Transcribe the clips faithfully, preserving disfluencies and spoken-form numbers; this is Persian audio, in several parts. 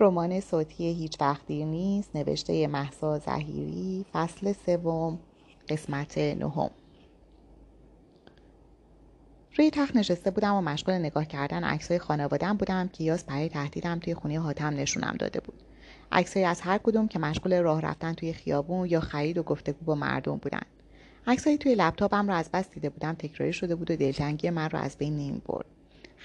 رمان صوتی هیچ وقت دیر نیست، نوشته مهسا ظهیری، فصل سوم، قسمت نهم. روی تخت نشسته بودم و مشغول نگاه کردن عکس‌های خانواده‌ام بودم که یاس برای تهدیدم توی خونه حاتم نشونم داده بود. عکس‌هایی از هر کدوم که مشغول راه رفتن توی خیابون یا خرید و گفتگو با مردم بودن. عکس‌هایی توی لپتاپم رو از بس دیده بودم، تکراری شده بود و دلتنگی من رو از بین نمی‌برد.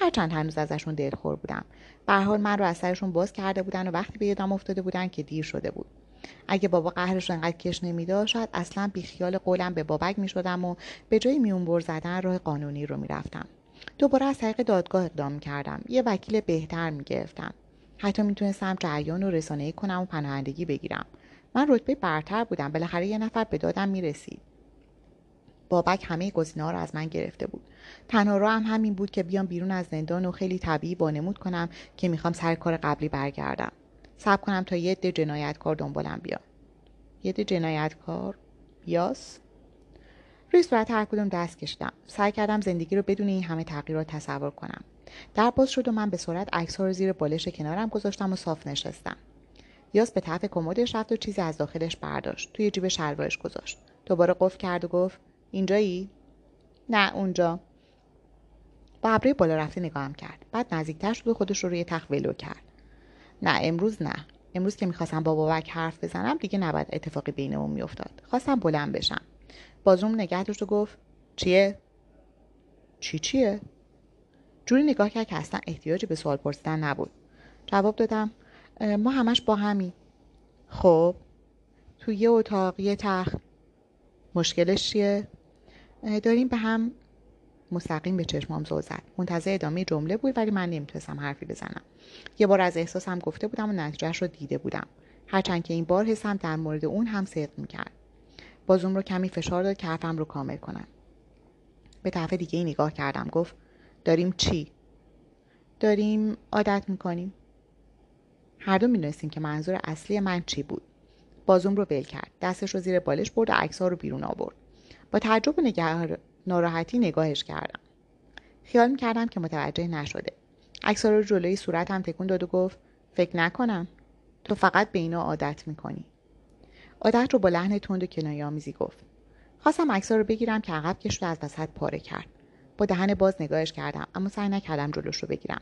هرچند هنوز ازشون دلخور بودم. به هر حال من رو از سرشون باز کرده بودن و وقتی به یادم افتاده بودن که دیر شده بود. اگه بابا قهرش انقدر کش نمی‌داد، شاید اصلاً بیخیال قولم به بابک می‌شدم و به جای میونبر زدن راه قانونی رو می‌رفتم. دوباره از طریق دادگاه اقدام کردم. یه وکیل بهتر می‌گرفتم. حتی می‌تونستم جریان رو رسانه‌ای کنم و پناهندگی بگیرم. من رتبه برتر بودم، بالاخره یه نفر به دادم می‌رسید. بابک همه گزینه‌ها رو از من گرفته بود. تنها راه هم همین بود که بیام بیرون از زندان و خیلی طبیعی وانمود کنم که می‌خوام سر کار قبلی برگردم. صبر کنم تا یه عده جنایتکار دنبالم بیام. یه عده جنایتکار؟ یاس؟ روی صورت هر کدوم دست کشیدم. سعی کردم زندگی رو بدون این همه تغییرات تصور کنم. در باز شد و من به سرعت عکس‌ها رو زیر بالش کنارم گذاشتم و صاف نشستم. یاس به طرف کمدش رفت و چیزی از داخلش برداشت. توی جیب شلوارش گذاشت. دوباره قفل کرد و گفت: اینجایی؟ نه اونجا. با ابروی بالا رفته نگاهم کرد. بعد نزدیک‌تر شد و خودش رو روی تخت ولو کرد. نه امروز نه. امروز که می‌خواستم با بابک حرف بزنم دیگه نباید اتفاقی بینمون می‌افتاد. خواستم بلند بشم. بازوم نگه داشت و گفت: چیه؟ چی چیه؟ جوری نگاه کرد که اصلا احتیاجی به سوال پرسیدن نبود. جواب دادم: ما همش با همیم. خب تو یه اتاق یه تخت، مشکلش چیه؟ داریم به هم. مستقیم به چشمام زل زد. منتظر ادامه جمله بود ولی من نمیتونستم حرفی بزنم. یه بار از احساسم گفته بودم و نتیجه‌اش رو دیده بودم. هرچند که این بار حسم در مورد اون هم صدق میکرد. بازوم رو کمی فشار داد که حرفم رو کامل کنم. به طرف دیگه نگاه کردم. گفت: داریم چی؟ داریم عادت میکنیم. هر دو میدونستیم که منظور اصلی من چی بود. بازوم رو ول کرد. دستش رو زیر بالش برد و عکس‌ها رو بیرون آورد. با تعجب و نگران ناراحتی نگاهش کردم. خیال می‌کردم که متوجه نشده. عکس‌ها رو جلوی صورتم تکون داد و گفت: فکر نکنم. تو فقط به اینا عادت می‌کنی. عادت رو با لحن تند و کنایه‌آمیزی گفت. خواستم عکس‌ها رو بگیرم که عقب کشید و از وسط پاره کرد. با دهن باز نگاهش کردم اما سعی نکردم جلوش رو بگیرم.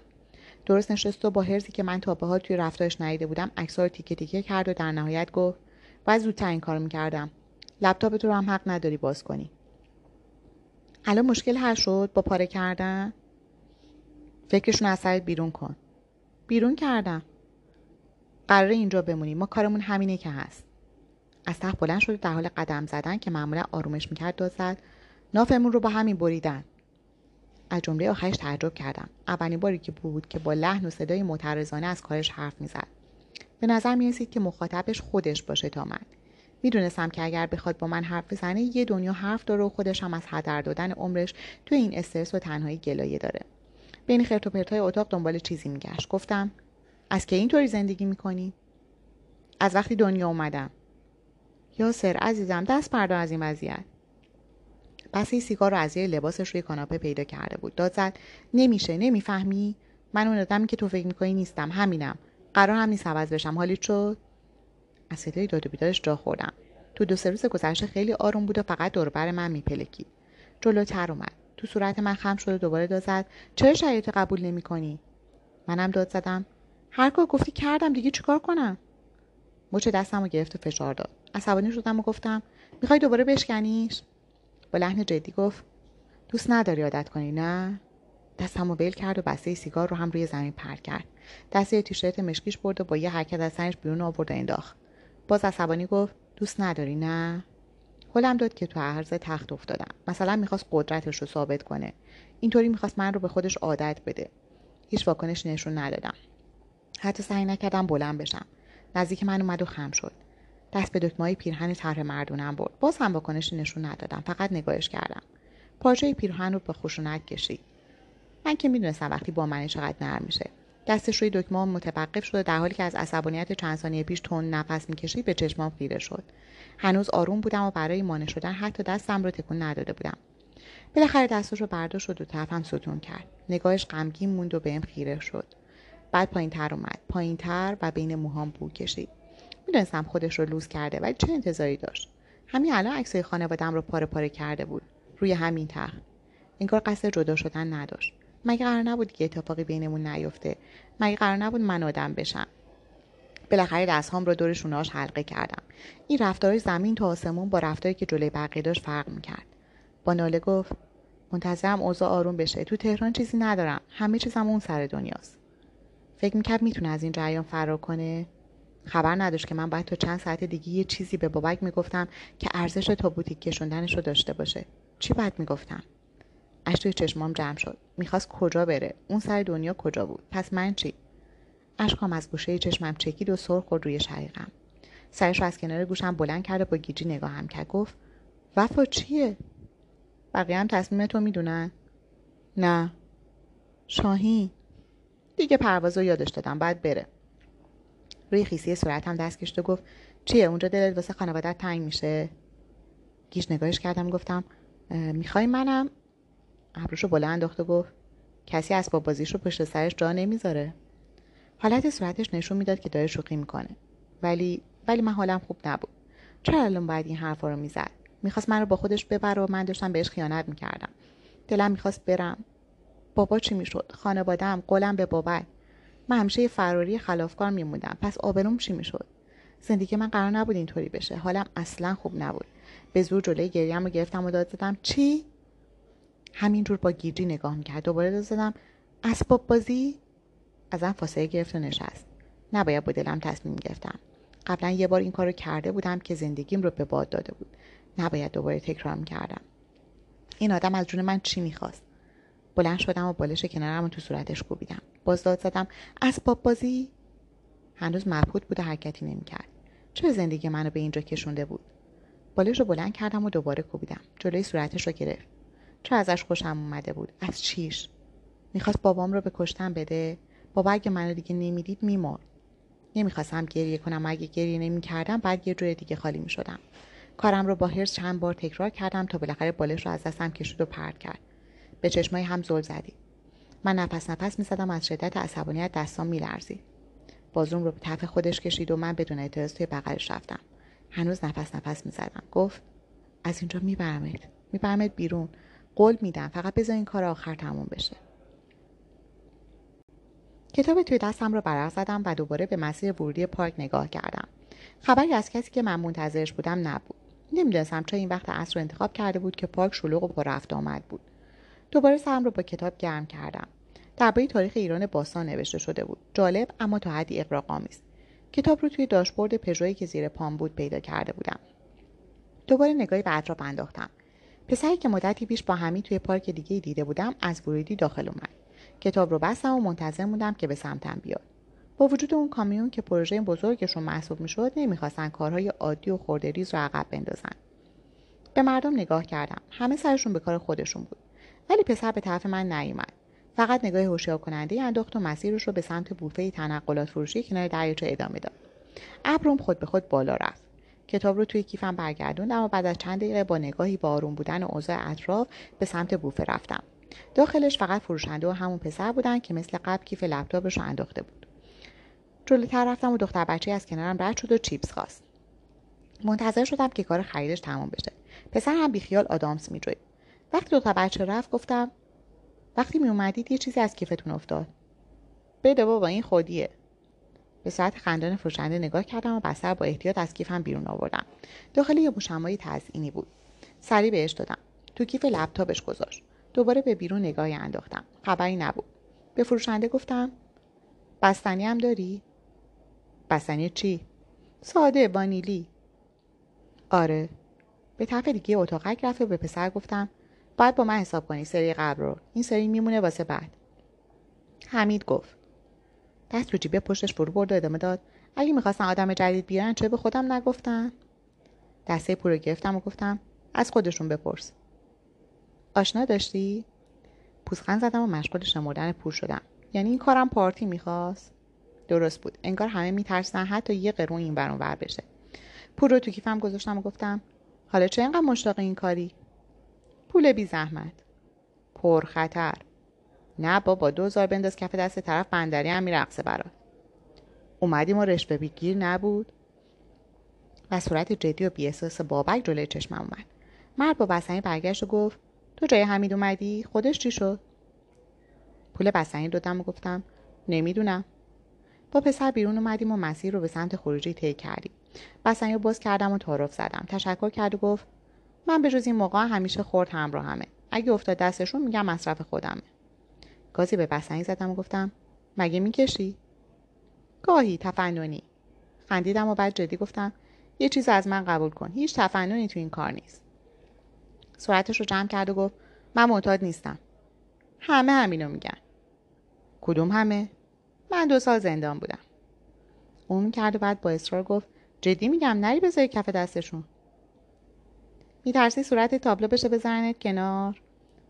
درست نشست و با هرسی که من تا به حال توی رفتارش ندیده بودم، عکس‌ها رو تیکه تیکه کرد و در نهایت گفت: باز زودتر این کارو می‌کردم. لپتاپ تو رو هم حق نداری باز کنی. الان مشکل حل شد با پاره کردن؟ فکرشون از سرت بیرون کن. بیرون کردم. قراره اینجا بمونیم. ما کارمون همینه که هست. از تخت بلند شد در حال قدم زدن که معمولا آرومش میکرد داد زد: نافمون رو با همین بریدن. از جمله آخرش تعجب کردم. اولین باری که بود که با لحن و صدای معترضانه از کارش حرف میزد. به نظر میرسید که مخاطبش خودش باشه تا من. میدونستم که اگر بخواد با من حرف بزنه یه دنیا حرف داره و خودش هم از هدر دادن عمرش تو این استرس و تنهایی گلایه داره. بین خرت و پرت‌های اتاق دنبال چیزی میگشت. گفتم: از که اینطوری زندگی میکنی؟ از وقتی دنیا اومدم. یاسر عزیزم دست بردار از این وضعیت. پس این سیگار رو از یه لباسش روی کاناپه پیدا کرده بود. داد زد: نمیشه، نمیفهمی؟ من اون آدمی که تو فکر میکنی نیستم، همینم. قرار هم نیست عوض بشم. حالیت شد؟ از صدای داد و بیدادش جا خوردم. تو دو سه روز گذشته خیلی آروم بود و فقط دور بر من میپلکید. جلوتر اومد. تو صورت من خم شد و دوباره داد زد: چرا شرایط قبول نمی‌کنی؟ منم داد زدم: هر کار گفتی کردم، دیگه چیکار کنم؟ مچ دستمو گرفت و فشار داد. عصبانی شدم و گفتم: می‌خوای دوباره بشکنیش؟ با لحن جدی گفت: دوست نداری عادت کنی نه؟ دستمو ول کرد و بسته سیگار رو هم روی زمین پرت کرد. دسته تیشرت مشکیش برد و با یه حرکت از سرش بیرون آورد و انداخت. باز عصبانی گفت: دوست نداری نه؟ حالم داد که تو عرض تخت افتادم. مثلا میخواست قدرتش رو ثابت کنه. اینطوری میخواست من رو به خودش عادت بده. هیچ واکنش نشون ندادم. حتی سعی نکردم بلند بشم. نزدیک من اومد و خم شد. دست به دکمه‌های پیرهن طرح مردونم برد. باز هم واکنشی نشون ندادم. فقط نگاهش کردم. پارچه‌ی پیرهن رو به خشونت کشید. من که میدونستم وقتی با من چقدر نرم میشه. دستش روی دکمه متوقف شد و در حالی که از عصبانیت چند ثانیه پیش تند نفس می‌کشید به چشمام خیره شد. هنوز آروم بودم و برای مانع شدن حتی دستم رو تکون نداده بودم. بالاخره دستش رو برداشت و دو طرفم ستون کرد. نگاهش غمگین موند و بهم خیره شد. بعد پایین تر اومد، پایین تر و بین موهام بو کشید. میدونستم خودش رو لوس کرده، ولی چه انتظاری داشت؟ همین الان عکسای خانواده‌ام رو پاره پاره کرده بود روی همین تخت. انگار قصد جدا شدن نداشت. مگه قرار نبود دیگه اتفاقی بینمون نیفته؟ مگه قرار نبود من آدم بشم؟ بالاخره دستهام رو دور شونه‌هاش حلقه کردم. این رفتارش زمین تا آسمون با رفتاری که جلوی بقیه داشت فرق می‌کرد. با ناله گفت: منتظرم اوضاع آروم بشه. تو تهران چیزی ندارم. همه چیزم اون سر دنیاست. فکر می‌کرد میتونه از این جریان فرار کنه. خبر نداشت که من بعد تا چند ساعت دیگه یه چیزی به بابک میگفتم که ارزش تابوتیک کشوندنش رو داشته باشه. چی بعد میگفتم؟ اشک توی چشمام جمع شد. میخواست کجا بره؟ اون سر دنیا کجا بود؟ پس من چی؟ اشکام از گوشه چشمم چکید و سر خورد روی شقیقم. سرش رو از کنار گوشم بلند کرد و با گیجی نگاهم کرد. گفت: وفا چیه؟ بقیه هم تصمیم تو میدونن؟ نه. شاهین دیگه پروازو یادش دادم، بعد بره. روی خیسی صورتم دست کشید و گفت: چیه اونجا دلت واسه خانواده‌ات تنگ میشه؟ گیج نگاهش کردم، گفتم: میخوای منم؟ ابروشو بالا انداخت و گفت: کسی اسباب بازیشو پشت سرش جا نمیذاره. حالت صورتش نشون میداد که داره شوخی میکنه، ولی ولی من حالم خوب نبود. چرا الان باید این حرفا رو میزد؟ میخواست من رو با خودش ببره و من داشتم بهش خیانت میکردم. دلم میخواست برم. بابا چی میشد؟ خانواده‌ام، قولم به بابک. من همیشه یه فراری خلافکار میموندم، پس آبروم چی میشد؟ زندگی من قرار نبود اینطوری بشه. حالم اصلا خوب نبود. به زور جلوی گریه‌ام رو گرفتم و داد زدم: چی؟ همینجور با گیجی نگاه میکرد. دوباره داد زدم: اسباب بازی؟ ازم فاصله گرفت و نشست. نباید با دلم تصمیم گرفتم. قبلا یه بار این کارو کرده بودم که زندگیم رو به باد داده بود. نباید دوباره تکرار میکردم. این آدم از جون من چی میخواست؟ بلند شدم و بالش کنارم رو تو صورتش کوبیدم. باز داد زدم: اسباب بازی؟ هنوز مبهوت بود و حرکتی نمیکرد. چه زندگی منو به اینجا کشونده بود؟ بالش رو بلند کردم و دوباره کوبیدم. جلوی صورتش رو گرفت. چه ازش خوشم اومده بود؟ از چیش؟ میخواست بابام رو به کشتن بده؟ بابا اگه منو دیگه نمیدید میمرد. نمیخواستم گریه کنم. اگه گریه نمیکردم بعد یه جور دیگه خالی میشدم. کارم رو با هرس چند بار تکرار کردم تا بالاخره بالش رو از دستم کشید و پرت کرد. به چشمای هم زل زدی. من نفس نفس میزدم. از شدت عصبانیت دستام میلرزید. بازوم رو به طرف خودش کشید و من بدون اعتراض توی بغلش رفتم. هنوز نفس نفس میزدم. گفت: از اینجا میبرمت. میبرمت بیرون. قول میدم، فقط بذار این کار آخر تموم بشه. کتاب توی دستم رو برق زدم و دوباره به مسیر ورودی پارک نگاه کردم. خبری از کسی که من منتظرش بودم نبود. نمیدونستم چرا این وقت عصر رو انتخاب کرده بود که پارک شلوغ و پر رفت آمد بود. دوباره سرم رو با کتاب گرم کردم. درباره تاریخ ایران باستان نوشته شده بود. جالب اما تا حدی اغراق‌آمیز. کتاب رو توی داشبورد پژویی که زیر پام بود پیدا کرده بودم. دوباره نگاهی به اطراف انداختم. پسری که مدتی پیش با همی توی پارک دیگه‌ای دیده بودم از ورودی داخل اومد. کتاب رو بستم و منتظر بودم که به سمتم بیاد. با وجود اون کامیون که پروژه بزرگشون محسوب می‌شد، نمی‌خواستن کارهای عادی و خرده‌ریز رو عقب بندازن. به مردم نگاه کردم. همه سرشون به کار خودشون بود. ولی پسر به طرف من نیامد. فقط نگاه هوشیار کننده انداخت و مسیرش رو به سمت بوفه تنقلات فروشی کنار دریاچه ادامه داد. ابرم خود به خود بالا رفت. کتاب رو توی کیفم برگردوندم و بعد از چند دقیقه با نگاهی به آروم بودن و اوضاع اطراف به سمت بوفه رفتم. داخلش فقط فروشنده و همون پسر بودن که مثل قبل کیف لپتاپش رو انداخته بود. جلوتر رفتم و دختر بچه‌ای از کنارم رد شد و چیپس خواست. منتظر شدم که کار خریدش تمام بشه. پسر هم بیخیال آدامس می‌جوید. وقتی دختر بچه رفت گفتم: وقتی می اومدید یه چیزی از کیفتون افتاد. بده بابا، این خودیه. به ساعت خندان فروشنده نگاه کردم و بسر با احتیاط از کیفم بیرون آوردم. داخل یه مشمای تزیینی بود. سری بهش دادم. تو کیف لپتاپش گذاشت. دوباره به بیرون نگاهی انداختم. خبری نبود. به فروشنده گفتم: بستنی هم داری؟ بستنی چی؟ ساده وانیلی. آره. به طرف دیگه اتاقک رفت و به پسر گفتم: باید با من حساب کنی سری قبل رو. این سری میمونه واسه بعد. حمید گفت. دست رو جیب پشتش فرو برد و ادامه داد: اگه میخواستن آدم جدید بیارن چه به خودم نگفتن؟ دسته پول رو گرفتم و گفتم: از خودشون بپرس. آشنا داشتی؟ پوزخند زدم و مشغول شمردن پول شدم. یعنی این کارم پارتی میخواست؟ درست بود. انگار همه میترسن حتی یه قرون این ور اون ور بشه. پول رو تو کیفم گذاشتم و گفتم: حالا چه اینقدر مشتاق این کاری؟ پول بی زحمت. پر خطر. نه بابا دوزار بنداز کف دست طرف بندری هم میرقصه برات. اومدیم و رشوه بگیر نبود. و صورت جدی و بی‌احساس بابک جلوی چشمم اومد. مرد با بستنی برگشت و گفت تو جای حمید اومدی؟ خودش چی شد؟ پول بستنی دادم و گفتم نمیدونم. با پسر بیرون اومدیم و مسیر رو به سمت خروجی طی کردیم. بستنی رو باز کردم و تعارف زدم. تشکر کرد و گفت من به جز این موقع همیشه خورد همراهمه. اگه افتاد دستشون میگم مصرف خودمه. گازی به بستنی زدم و گفتم مگه میکشی؟ گاهی تفننی. خندیدم و بعد جدی گفتم یه چیز از من قبول کن. هیچ تفننی تو این کار نیست. سرعتش رو جمع کرد و گفت من معتاد نیستم. همه همینو میگن. کدوم همه؟ من دو سال زندان بودم. اون کرد و بعد با اصرار گفت جدی میگم نری بذاری کف دستشون. میترسی صورت تابلو بشه بزننت کنار.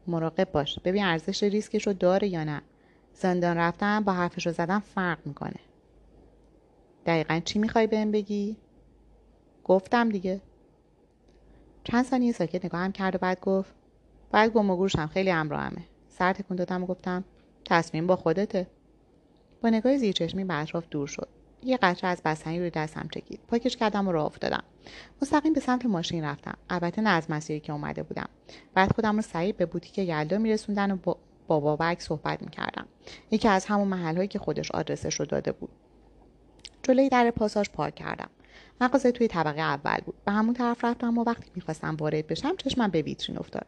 مراقب باش. ببین ارزش ریسکش رو داره یا نه. زندان رفتن با حرفش رو زدن فرق میکنه. دقیقاً چی میخوای بهم بگی؟ گفتم دیگه. چند ثانیه ساکت نگاهم کرد و بعد گفت باید گم و گورشم خیلی همراهمه. سر تکون دادم و گفتم تصمیم با خودته. با نگاه زیرچشمی به اطراف دور شد. یه قطره از بستنی روی دستم چکید. پاکش کردم و راه افتادم. مستقیم به سمت ماشین رفتم. البته نه از مسیری که اومده بودم. بعد خودم رو سعید به بوتیک یلدا میرسوندن و با, با بابک صحبت میکردم. یکی از همون محلهایی که خودش آدرسش رو داده بود. جلوی در پاساژ پارک کردم. مغازه توی طبقه اول بود. به همون طرف رفتم و وقتی می‌خواستم وارد بشم چشمم به ویترین افتاد.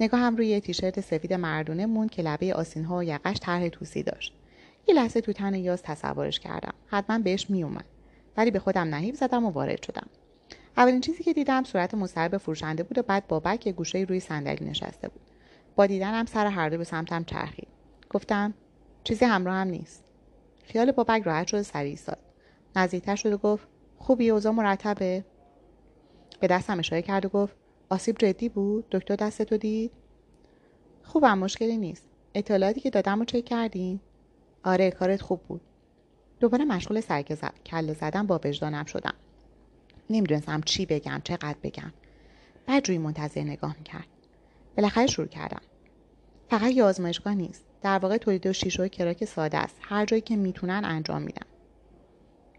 نگاهم روی تیشرت سفید مردونه موند که لبه آستین‌ها و یقش طرح توسی داشت. یه لحظه تو تن یاس تصورش کردم. حتما بهش میومد. ولی به خودم نهیب زدم و وارد شدم. اولین چیزی که دیدم صورت مضطرب فروشنده بود و بعد بابک یه گوشه روی صندلی نشسته بود. با دیدنم سر هر دو به سمتم چرخید. گفتم چیزی همراهم نیست. خیال بابک راحت شد و سری ایستاد. نزدیک‌تر شد و گفت خوبی اوضاع مرتبه؟ به دستم اشاره کرد و گفت آسیب جدی بود؟ دکتر دستتو دید؟ خوبم مشکلی نیست. اطلاعاتی که دادم رو چک کردین؟ آره کارت خوب بود. دوباره مشغول سرکله کله زدن با وجدانم شدم. نمیدونستم چی بگم چقدر بگم. بعد روی منتظر نگاه میکرد. بالاخره شروع کردم. فقط یه آزمایشگاه نیست. در واقع تولید شیشه و کراک ساده است. هر جایی که میتونن انجام میدن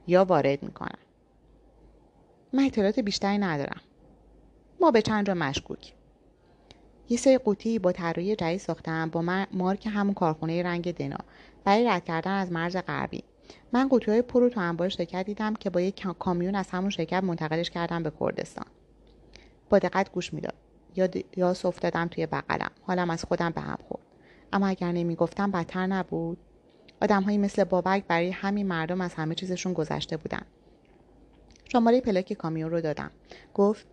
یا وارد میکنن. من اطلاعات بیشتری ندارم. ما به چند جا مشکوک. یه سری قوطی با طراحی جدید ساختم با مارک همون کارخونه رنگ دنا برای رد کردن از مرز غربی. من قوطی‌های پر رو تو انبار شرکت دیدم که با یک کامیون از همون شرکت منتقلش کردم به کردستان. با دقت گوش میداد. یاد یاس افتادم توی بغلم. حالم از خودم به هم خورد. اما اگر نمیگفتم بدتر نبود. آدم‌هایی مثل بابک برای همین مردم از همه چیزشون گذشته بودن. شماره پلاک کامیون رو دادم. گفت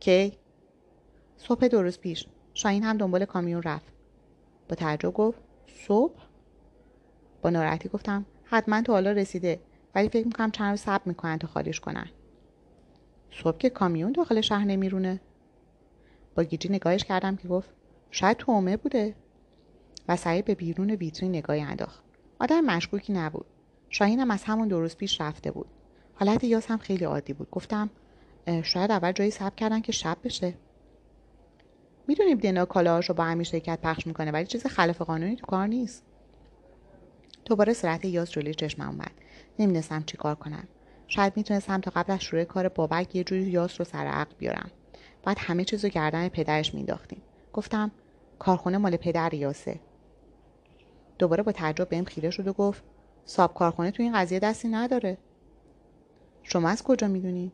کی؟ صبح دو روز پیش. شاهین هم دنبال کامیون رفت. با تعجب گفت صبح؟ با ناراحتی گفتم حتما تو حالا رسیده ولی فکر میکنم چند روز صبر میکنن تا خالیش کنن. صبح که کامیون داخل شهر نمیرونه. با گیجی نگاهش کردم که گفت شاید تومه بوده. و سعید به بیرون ویترین نگاهی انداخت. آدم مشکوکی نبود. شاهین هم از همون دو روز پیش رفته بود. حالت یاس هم خیلی عادی بود. گفتم شاید اول جایی صبر کردن که شب بشه. میدونیم دنا کالاهاشو با همین شرکت پخش میکنه ولی چیز خلاف قانونی تو کار نیست. دوباره صورت یاس جلوی چشمم اومد. نمیدونستم چی کار کنم. شاید میتونستم تا قبل از شروع کار بابک یه جوری یاس رو سر عقل بیارم. بعد همه چیزو گردن پدرش مینداختیم. گفتم کارخونه مال پدر یاسه. دوباره با تعجب بهم خیره شد و گفت صاحب کارخونه تو این قضیه دستی نداره. شما از کجا میدونی؟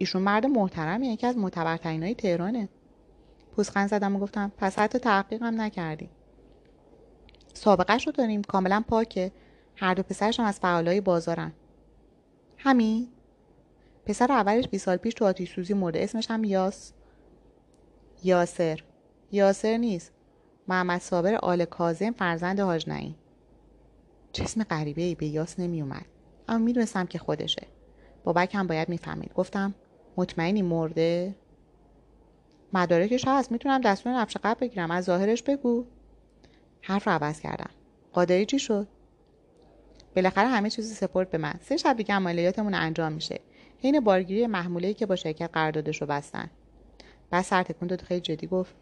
ایشون مرد محترمیه، یکی از معتبرترینای تهرانه. پوزخند زدم و گفتم پس حتی تحقیقم نکردی. سابقه شو داریم، کاملا پاکه. هر دو پسرش هم از فعالای بازارن. همین؟ پسر اولش بیست سال پیش تو آتش سوزی مرد. اسمش هم یاس. یاسر. یاسر نیست. محمد صابر آل کاظم فرزند حاج نعیم. چه اسم غریبه ای به یاس نمی اومد. اما میدونستم که خودشه. بابک هم باید میفهمید. گفتم مطمئنی مرده؟ مدارکش هست. میتونم دستور نبش قبل بگیرم. از ظاهرش بگو. حرف رو عوض کردم. قادری چی شد؟ بالاخره همه چیزی سپورت به من. سه شب دیگه عملیاتمون انجام میشه. حین بارگیری محموله‌ای که با شرکت قراردادش رو بستن. بعد سر تکون داد خیلی جدی گفت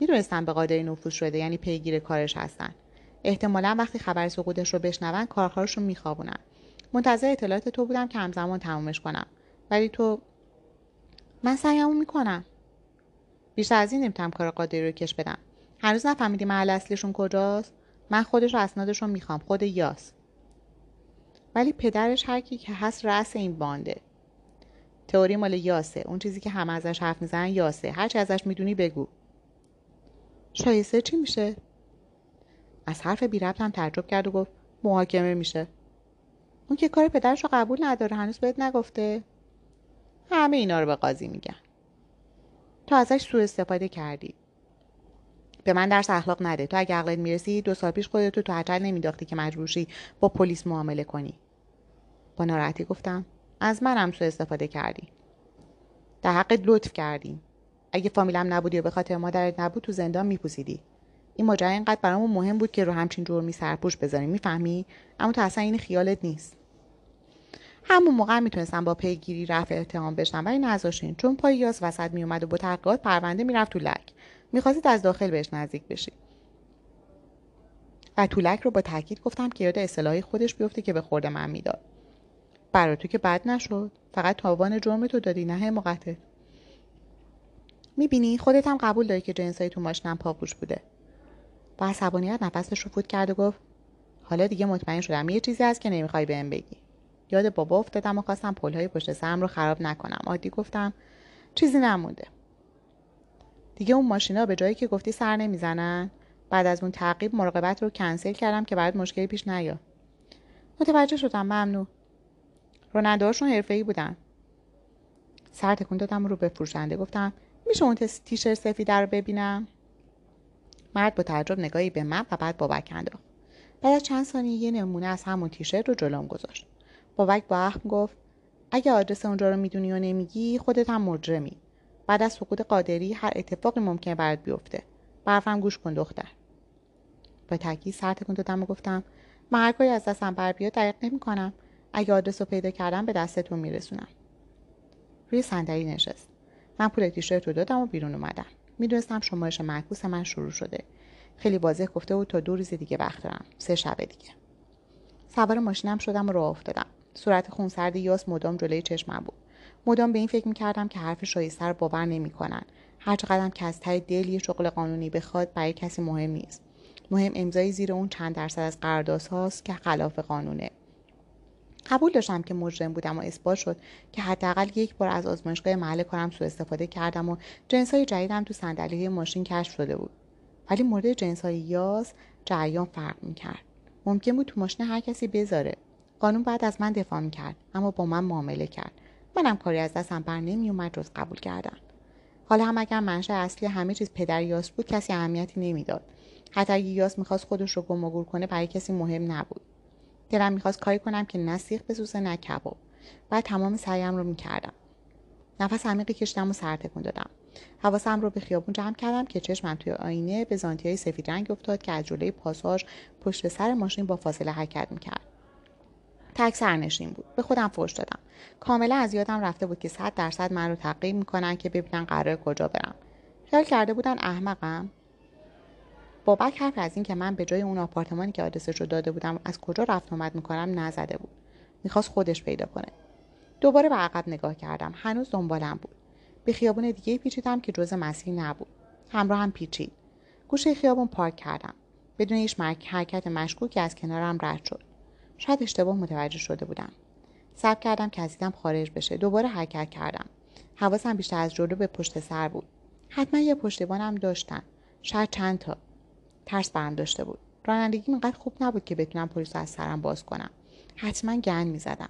میدونستن به قادری نفوذ شده، یعنی پیگیر کارش هستن. احتمالا وقتی خبر سقوطش رو بشنون کارخارش رو میخوابونن. منتظر اطلاعات تو بودم که همزمان تمومش کنم، ولی تو من سعیمو میکنم. بیشتر از این نمیتونم کار قادری رو کش بدم. هنوز نفهمیدی محل اصلیشون کجاست؟ من خودش و اسنادش رو میخوام، خود یاس. ولی پدرش هر کی که هست رأس این بانده. تئوری مال یاسه. اون چیزی که همه ازش حرف میزنن یاسه. هر چی ازش میدونی بگو. شایسته چی میشه؟ از حرف بی ربطم تعجب کرد و گفت محاکمه میشه. اون که کار پدرش رو قبول نداره، هنوز بهت نگفته؟ همه اینا رو به قاضی میگن. تو ازش سوء استفاده کردی. به من درس اخلاق نده. تو اگه عقلت میرسی دو سال پیش خودت تو عجل نمیداختی که مجبورشی با پلیس معامله کنی. با ناراحتی گفتم از منم سوء استفاده کردی. در حقت لطف کردی. اگه فامیلم نبودی و به خاطر مادرت نبود تو زندان میپوسیدی. این ماجرا اینقدر برامون مهم بود که رو همچین جرمی سرپوش بذاریم، میفهمی؟ اما تو اصلا این خیالت نیست. همون موقع میتونستم با پیگیری رفع اتهام بشم، ولی نذاشتین، چون پای یاس وسط میومد و با تحقیقات پرونده میرفت تو لک. میخواستید از داخل بهش نزدیک بشی. و تو لک رو با تاکید گفتم که یاد اصطلاحی خودش بیفته که به خورد من میداد. برای تو که بد نشد، فقط تاوان جرم تو دادی، نه مقتل. میبینی خودت هم قبول داری که جنسای تو ماشینم پاپوش بوده. با عصبانیت نفسش رو فوت کرد و گفت حالا دیگه مطمئن شدم یه چیزی هست که نمیخوای بهم بگی. یاد بابا افتادم و خواستم پلهای پشت سرم رو خراب نکنم. عادی گفتم چیزی نمونده. دیگه اون ماشینا به جایی که گفتی سر نمیزنن. بعد از اون تعقیب مراقبت رو کنسل کردم که برات مشکلی پیش نیاد. متوجه شدم ممنون. راننده‌هاشون حرفه‌ای بودن. سر تکون دادم رو به فروشنده گفتم میشه اون تیشرت سفید رو ببینم؟ مرد با تعجب نگاهی به من و بعد بابک انداخت. بعد از چند ثانیه یه نمونه از همون تیشرت رو جلوم گذاشت. بابک با اخم گفت اگه آدرس اونجا رو میدونی و نمیگی خودت هم مجرمی. بعد از سقوط قادری هر اتفاقی ممکنه برات بیفته. برفم گوش کن دختر. با تاکید سر تکون دادم و گفتم من هر کاری از دستم بر بیاد دریغ نمی‌کنم. اگه آدرس رو پیدا کردم به دستتون میرسونم. روی صندلی نشست. من پول تیشرت رو دادم و بیرون اومدم. میدونستم شمارش معکوس من شروع شده. خیلی واضح گفته بود تا دو روز دیگه وقت دارم. سه شب دیگه. سوار ماشینم شدم و راه افتادم. صورت خونسرد یاس مدام جلوی چشمم بود. مدام به این فکر می‌کردم که حرف شایسته رو باور نمی‌کنن. هر چقدرم که از ته دل یه شغل قانونی بخواد برای کسی مهم نیست. مهم امضای زیر اون چند درصد از قراردادهاست که خلاف قانونه. قبول داشتم که مجرم بودم و اثبات شد که حداقل یک بار از آزمایشگاه محل کارم سوء استفاده کردم و جنس‌های جدیدم تو صندلی‌های ماشین کشف شده بود. ولی مورد جنس‌های یاس جریان فرق می‌کرد. ممکن بود تو ماشین هر کسی بذاره. قانون بعد از من دفاع می‌کرد، اما با من معامله کرد. منم کاری از دستم بر نمیومد جز قبول کردن. حالا هم اگر منشأ اصلی همه چیز پدر یاس بود کسی اهمیتی نمیداد. حتی اگه یاس می‌خواست خودش رو گم و گور کنه برای کسی مهم نبود. دلم می‌خواست کاری کنم که نه سیخ بسوزه نه کباب. بعد تمام سعیم رو می‌کردم. نفس عمیقی کشیدم و سر تکون دادم. حواسم رو به خیابون جمع کردم که چشمم توی آینه به زانتی‌های سفید رنگ افتاد که از جلوی پاساژ پشت سر ماشین با فاصله حرکت می‌کرد. تک سرنشین بود. به خودم فحش دادم. کاملا از یادم رفته بود که صد درصد من رو تعقیب میکنن که ببینن قراره کجا برم. خیال کرده بودن احمقم. بابک حرف از این که من به جای اون آپارتمانی که آدرسش رو داده بودم از کجا رفت آمد میکنم نزده بود. میخواست خودش پیدا کنه. دوباره به عقب نگاه کردم. هنوز دنبالم بود. به خیابون دیگه پیچیدم که جزء مسیر نبود. همراهم هم پیچید. گوشه خیابون پارک کردم. بدون هیچ حرکت مشکوکی از کنارم رد شد. شاید اشتباه متوجه شده بودم. صبر کردم که از دیدم خارج بشه. دوباره حرکت کردم. حواسم بیشتر از جلو به پشت سر بود. حتما یه پشتیبانم داشتن. شاید چند تا. ترس برم داشته بود. رانندگی اینقدر خوب نبود که بتونم پلیس رو از سرم باز کنم. حتما گند می‌زدم.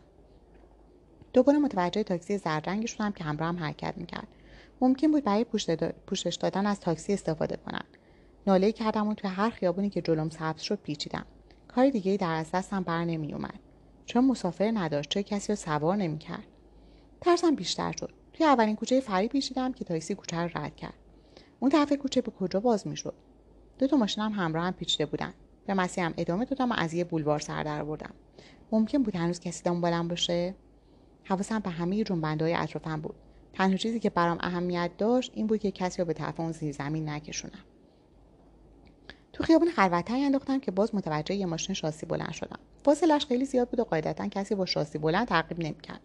دوباره متوجه تاکسی زررنگ شدم که همراهم حرکت می‌کرد. ممکن بود برای پوشش دادن از تاکسی استفاده کنن. ناله کردم و تو هر خیابونی که جلوم سبز شد پیچیدم. کار دیگه‌ای در از دستم بر نمی اومد. چون مسافر نداشت، چه کسی رو سوار نمی کرد. ترسم بیشتر شد. توی اولین کوچه فری پیچیدم که تاکسی کوچه رو رد کرد. اون طرف کوچه به کجا باز می شد؟ دو تا ماشین هم همراه هم پیچیده بودن. به مسیرم ادامه دادم و از یه بولوار سر در آوردم. ممکن بود هنوز کسی دنبالم باشه. حواسم به همه جنبنده‌های اطرافم بود. تنها چیزی که برام اهمیت داشت این بود که کسی رو به طرف اون زیرزمین نکشونم. تو خیابون خلوت‌تری انداختم که باز متوجه یه ماشین شاسی بلند شدم. فاصله‌اش خیلی زیاد بود و قاعدتاً کسی با شاسی بلند تعقیب نمی‌کرد.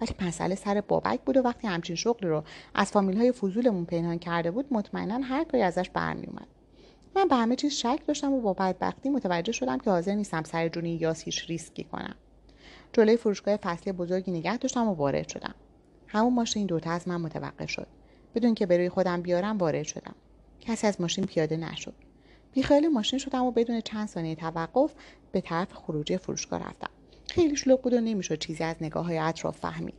ولی مسئله سر بابک بود و وقتی همچین شغلی رو از فامیل‌های فضولمون پنهان کرده بود، مطمئناً هر کاری ازش برمی‌اومد. من به همه چیز شک داشتم و با بدبختی متوجه شدم که حاضر نیستم سر جون یاس هیچ ریسکی کنم. جلوی فروشگاه فصلی بزرگی نگه داشتم و وارد شدم. همون ماشین دوتا از من متوقف شد. بدون که بروی خودم بیارم وارد شدم. کسی از ماشین پیاده نشد. بیخیال ماشین شدم و بدون چند ثانیه توقف به طرف خروجی فروشگاه رفتم. خیلی شلوغ بود و نمیشد چیزی از نگاه‌های اطراف فهمید.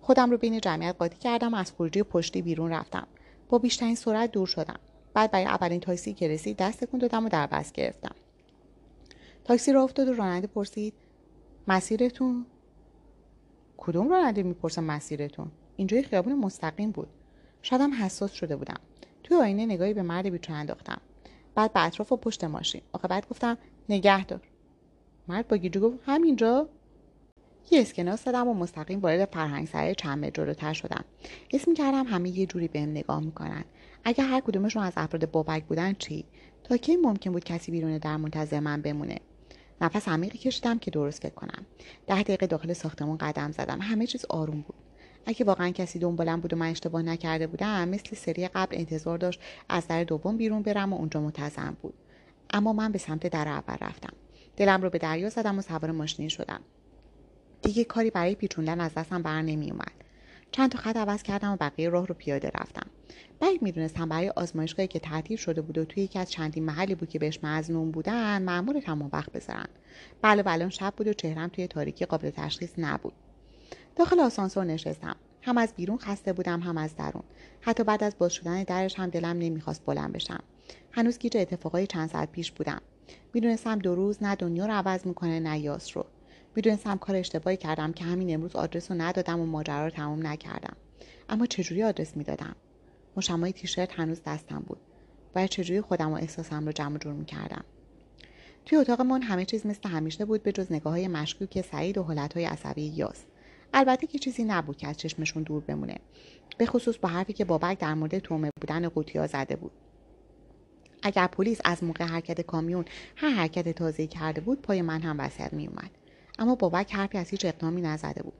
خودم رو بین جمعیت قاطی کردم و از خروجی پشتی بیرون رفتم. با بیشترین سرعت دور شدم. بعد برای اولین تاکسی که رسید دست تکون دادم و در بس گرفتم. تاکسی راه افتاد و راننده پرسید مسیرتون؟ کدوم راننده میپرسه مسیرتون؟ اینجای خیابون مستقیم بود. شاید هم حساس شده بودم. توی آینه نگاهی به مرد بیچاره انداختم. بعد به اطراف و پشت ماشین. عاقبت گفتم نگهدار. مرد با گیجی گفت همینجا؟ یه اسکناس دادم و مستقیم وارد فرهنگسرای چند متر جلوتر شدم. اسم کردم همه یه جوری بهم نگاه میکنن. اگه هر کدومشون از افراد بابک بودن چی؟ تا کی ممکن بود کسی بیرون در منتظر من بمونه؟ نفس عمیقی کشیدم که درست فکر کنم. ده دقیقه داخل ساختمون قدم زدم. همه چیز آروم بود. اگه واقعا کسی دنبالم بود و من اشتباه نکرده بودم، مثل سری قبل انتظار داشت از در دوم بیرون برم و اونجا منتظرم بود. اما من به سمت در اول رفتم. دلم رو به دریا زدم و سوار ماشین شدم. دیگه کاری برای پیچوندن از دستم بر نمی اومد. چند تا خط عوض کردم و بقیه راه رو پیاده رفتم. بعید میدونستم برای آزمایشگاهی که تعطیل شده بود و توی یکی از چندین محلی بود که بهش مظنون بودن، مأمور تمام وقت بذارن. بله بله شب بود و چهرم توی تاریکی قابل تشخیص نبود. داخل آسانسور نشستم. هم از بیرون خسته بودم، هم از درون. حتی بعد از باز شدن درش هم دلم نمیخواست بلند بشم. هنوز گیج اتفاقای چند ساعت پیش بودم. میدونستم دو روز نه دنیا رو عوض میکنه نه یاس رو. میدونستم کار اشتباهی کردم که همین امروز آدرس رو ندادم و ماجرا رو تمام نکردم. اما چجوری آدرس میدادم؟ مشمای تیشرت هنوز دستم بود. باید چجوری خودم و احساسم رو جمع جور میکردم؟ توی اتاقمون همه چیز مثل همیشه بود، به جز نگاه‌های مشکوک سعید و حالت‌های عصبی یاس. البته که چیزی نبود که از چشمشون دور بمونه، به خصوص با حرفی که بابک در مورد تومه بودن قوطی‌ها زده بود. اگر پلیس از موقع حرکت کامیون هر حرکت تازه‌ای کرده بود، پای من هم وسط میومد. اما بابک حرفی از هیچ اقدامی نزده بود.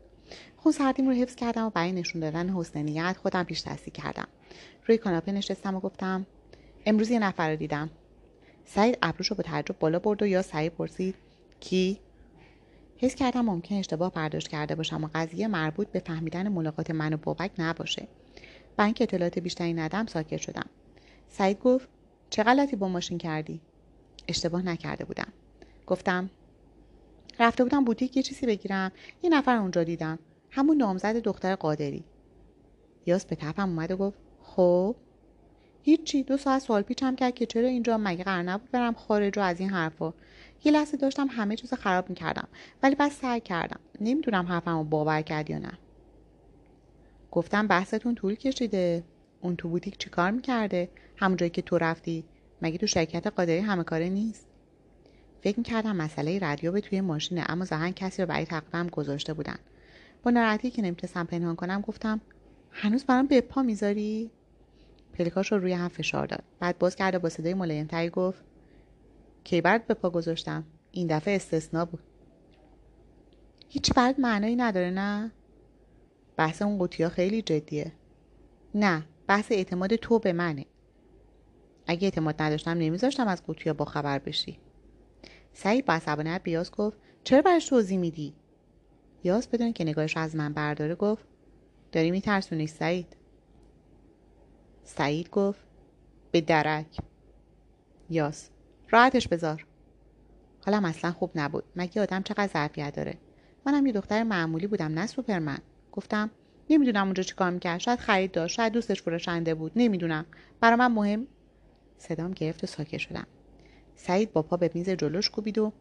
خونسردیم رو حفظ کردم و برای نشون دادن حسن نیت خودم پیش دستی کردم. روی کاناپه نشستم و گفتم امروز یه نفر رو دیدم. سعید ابروشو با تعجب بالا برد و یا سعید پرسید کی؟ حس کردم ممکن اشتباه برداشت کرده باشم و قضیه مربوط به فهمیدن ملاقات من و بابک نباشه. با اینکه اطلاعات بیشتری ندم ساکت شدم. سعید گفت چه غلطی با ماشین کردی؟ اشتباه نکرده بودم. گفتم رفته بودم بوتیک یه چیزی بگیرم، یه نفر اونجا دیدم، همون نامزد دختر قادری. یاس به طرفم اومد و گفت خب هیچی، دو ساعت سوال پیچم کرد که چرا اینجا، مگه قرار نبود برم خارج و از این حرفا. یه لحظه داشتم همه چیز خراب میکردم، ولی بعد سعی کردم. نمیدونم حرفمو باور کرد یا نه. گفتم بحثتون طول کشیده. اون تو بوتیک چیکار میکرده؟ همون جایی که تو رفتی، مگه تو شرکت قادری همه کاره نیست؟ فکر می‌کردم مسئله رادیو توی ماشینه، اما ذهن کسی رو برای تعقیبم گذاشته بودن. با ناراحتی که نمی‌تونستم پنهان کنم گفتم هنوز برام به پا می‌ذاری؟ پلکاش رو روی هم فشار داد. بعد باز کرد و با صدای ملایم‌تری گفت کی برات به پا گذاشتم؟ این دفعه استثنا بود. هیچ برات معنایی نداره نه؟ بحث اون قوطی‌ها خیلی جدیه. نه، بحث اعتماد تو به منه. اگه اعتماد نداشتم نمی‌ذاشتم از قوطی‌ها با خبر بشی. سعید با عصبانیت به یاس گفت چرا برش توضیح میدی؟ یاس بدون که نگاهش از من برداره گفت داری میترسونی سعید. سعید گفت به درک. یاس راحتش بذار. حالم اصلا خوب نبود. مگه آدم چقدر ظرفیت داره؟ منم یه دختر معمولی بودم، نه سوپرمن. گفتم نمیدونم اونجا چیکار میکرد، شاید خرید داشت، شاید دوستش فروشنده بود، نمیدونم. برا من مهم. صدام گرفت و ساکت شدم. سعید با پا به میز جلوش کوبید و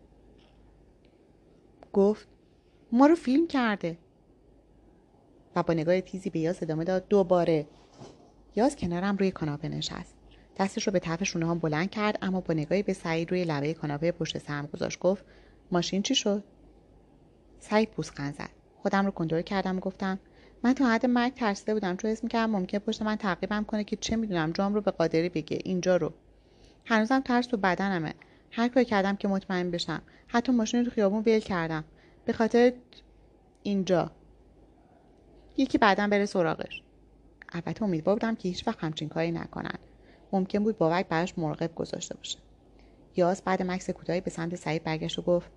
گفت ما رو فیلم کرده و با نگاه تیزی به یاس ادامه داد دوباره. یاس کنارم روی کاناپه نشست. دستش رو به طرف شونه هم بلند کرد، اما با نگاهی به سعید روی لبه کاناپه پشت سرم گذاشت. گفت ماشین چی شد؟ سعید پوزخند زد. خودم رو کنترل کردم و گفتم من تا حد مرگ ترسیده بودم، چون اسم کردم ممکنه پشت من تعقیبم کنه که چه میدونم جام رو به قادری بگه اینجا رو. هنوزم ترس تو بدنمه. هر کاری کردم که مطمئن بشم. حتی ماشین رو تو خیابون ول کردم. به خاطر اینجا. یکی بعداً بره سراغش. البته امیدوار بودم که هیچ وقت همچین کاری نکنن. ممکن بود بابک براش مراقب گذاشته باشه. یاس بعد مکس کوتاهی به سمت سعید برگشت و گفت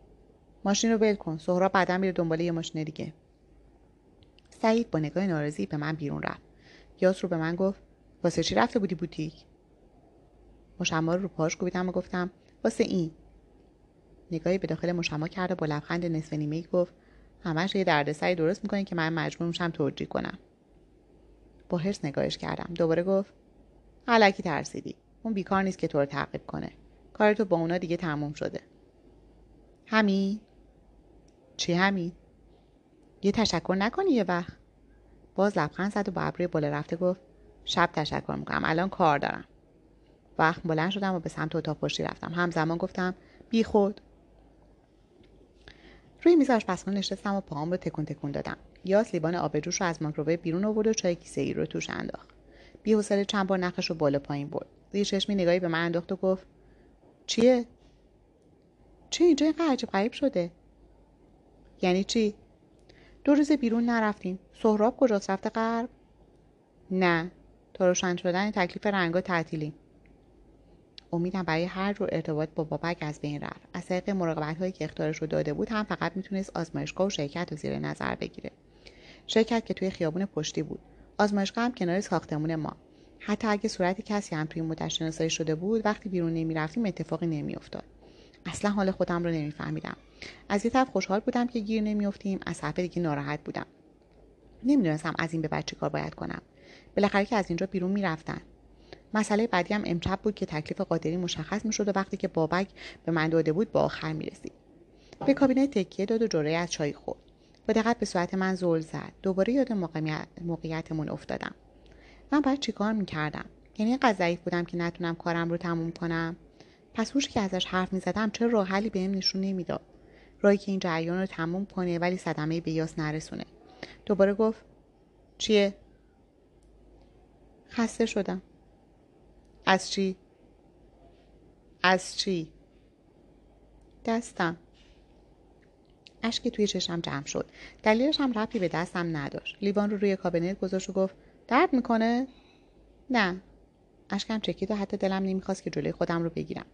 ماشین رو ول کن. سهراب بعداً میره دنبال یه ماشین دیگه. سعید با نگاه ناراضی به من بیرون رفت. یاس رو به من گفت واسه چی رفته بودی بوتیک؟ مشما رو رو پاش کوبیدم و گفتم واسه این. نگاهی به داخل مشما کرد و با لبخند نصف نیمه‌ای گفت همش یه دردسری درست می‌کنین که من مجبور میشم توجیه کنم. با حرص نگاهش کردم. دوباره گفت الکی ترسیدی. اون بیکار نیست که تو رو تعقیب کنه. کار تو با اونا دیگه تموم شده. همین؟ چی همین؟ یه تشکر نکنی یه وقت؟ باز لبخند زد و با ابروی بالا رفته گفت شب تشکر میکنم الان کار دارم. وقت بلند شدم و به سمت اتاق پشتی رفتم. همزمان گفتم بی خود. روی میز آشپزخونه نشستم و پاهام رو تکون تکون دادم. یاس لیوان آب جوش رو از مایکروویو بیرون آورد و چای کیسه ای رو توش انداخت. بی‌حوصله چند بار نخش رو بالا پایین برد. زیر چشمی نگاهی به من انداخت و گفت چیه؟ چی اینجا اینقدر عجیب غریب شده؟ یعنی چی؟ دو روز بیرون نرفتیم. سهراب کجاست؟ رفته غرب؟ نه. تا روشن شدن تکلیف رنگا تعطیلیم. امیدم برای هر رو ارتباط با بابک از بین رفت. از طریق مراقبت‌هایی که اختیارش رو داده بود هم فقط میتونست آزمایشگاه و شرکت رو زیر نظر بگیره. شرکت که توی خیابون پشتی بود. آزمایشگاه هم کنار ساختمون ما. حتی اگه صورت کسی هم توی مدت شناسایی شده بود، وقتی بیرون نمی‌رفتیم اتفاقی نمی‌افتاد. اصلا حال خودم رو نمی‌فهمیدم. از یه طرف خوشحال بودم که گیر نمی‌افتیم، از طرف دیگه ناراحت بودم. نمی‌دونستم از این به بعد چیکار باید کنم. بالاخره که از اینجا بیرون می‌رفتن. مسئله بعدی هم امشب بود که تکلیف قادری مشخص می‌شد و وقتی که بابک به من داده بود با آخر می‌رسید. به کابینه تکیه داد و جرعه‌ای از چای خورد. با دقت به صورت من زل زد. دوباره یاد موقعیتمون افتادم. من باید چیکار می‌کردم؟ یعنی اینقدر ضعیف بودم که نتونم کارم رو تموم کنم؟ پس هوشی که ازش حرف می‌زدم چه راه حلی بهم نشون نمی‌داد. راهی که این جریان رو تموم کنه ولی صدمه‌ای به یاس نرسونه. دوباره گفت چیه؟ خسته شدم. از چی؟ از چی؟ دستم. اشکی توی چشم جمع شد. دلیلش هم ربطی به دستم نداشت. لیوان رو روی کابینت گذاشت و گفت درد میکنه؟ نه. اشکم چکید و حتی دلم نمیخواست که جلوی خودم رو بگیرم.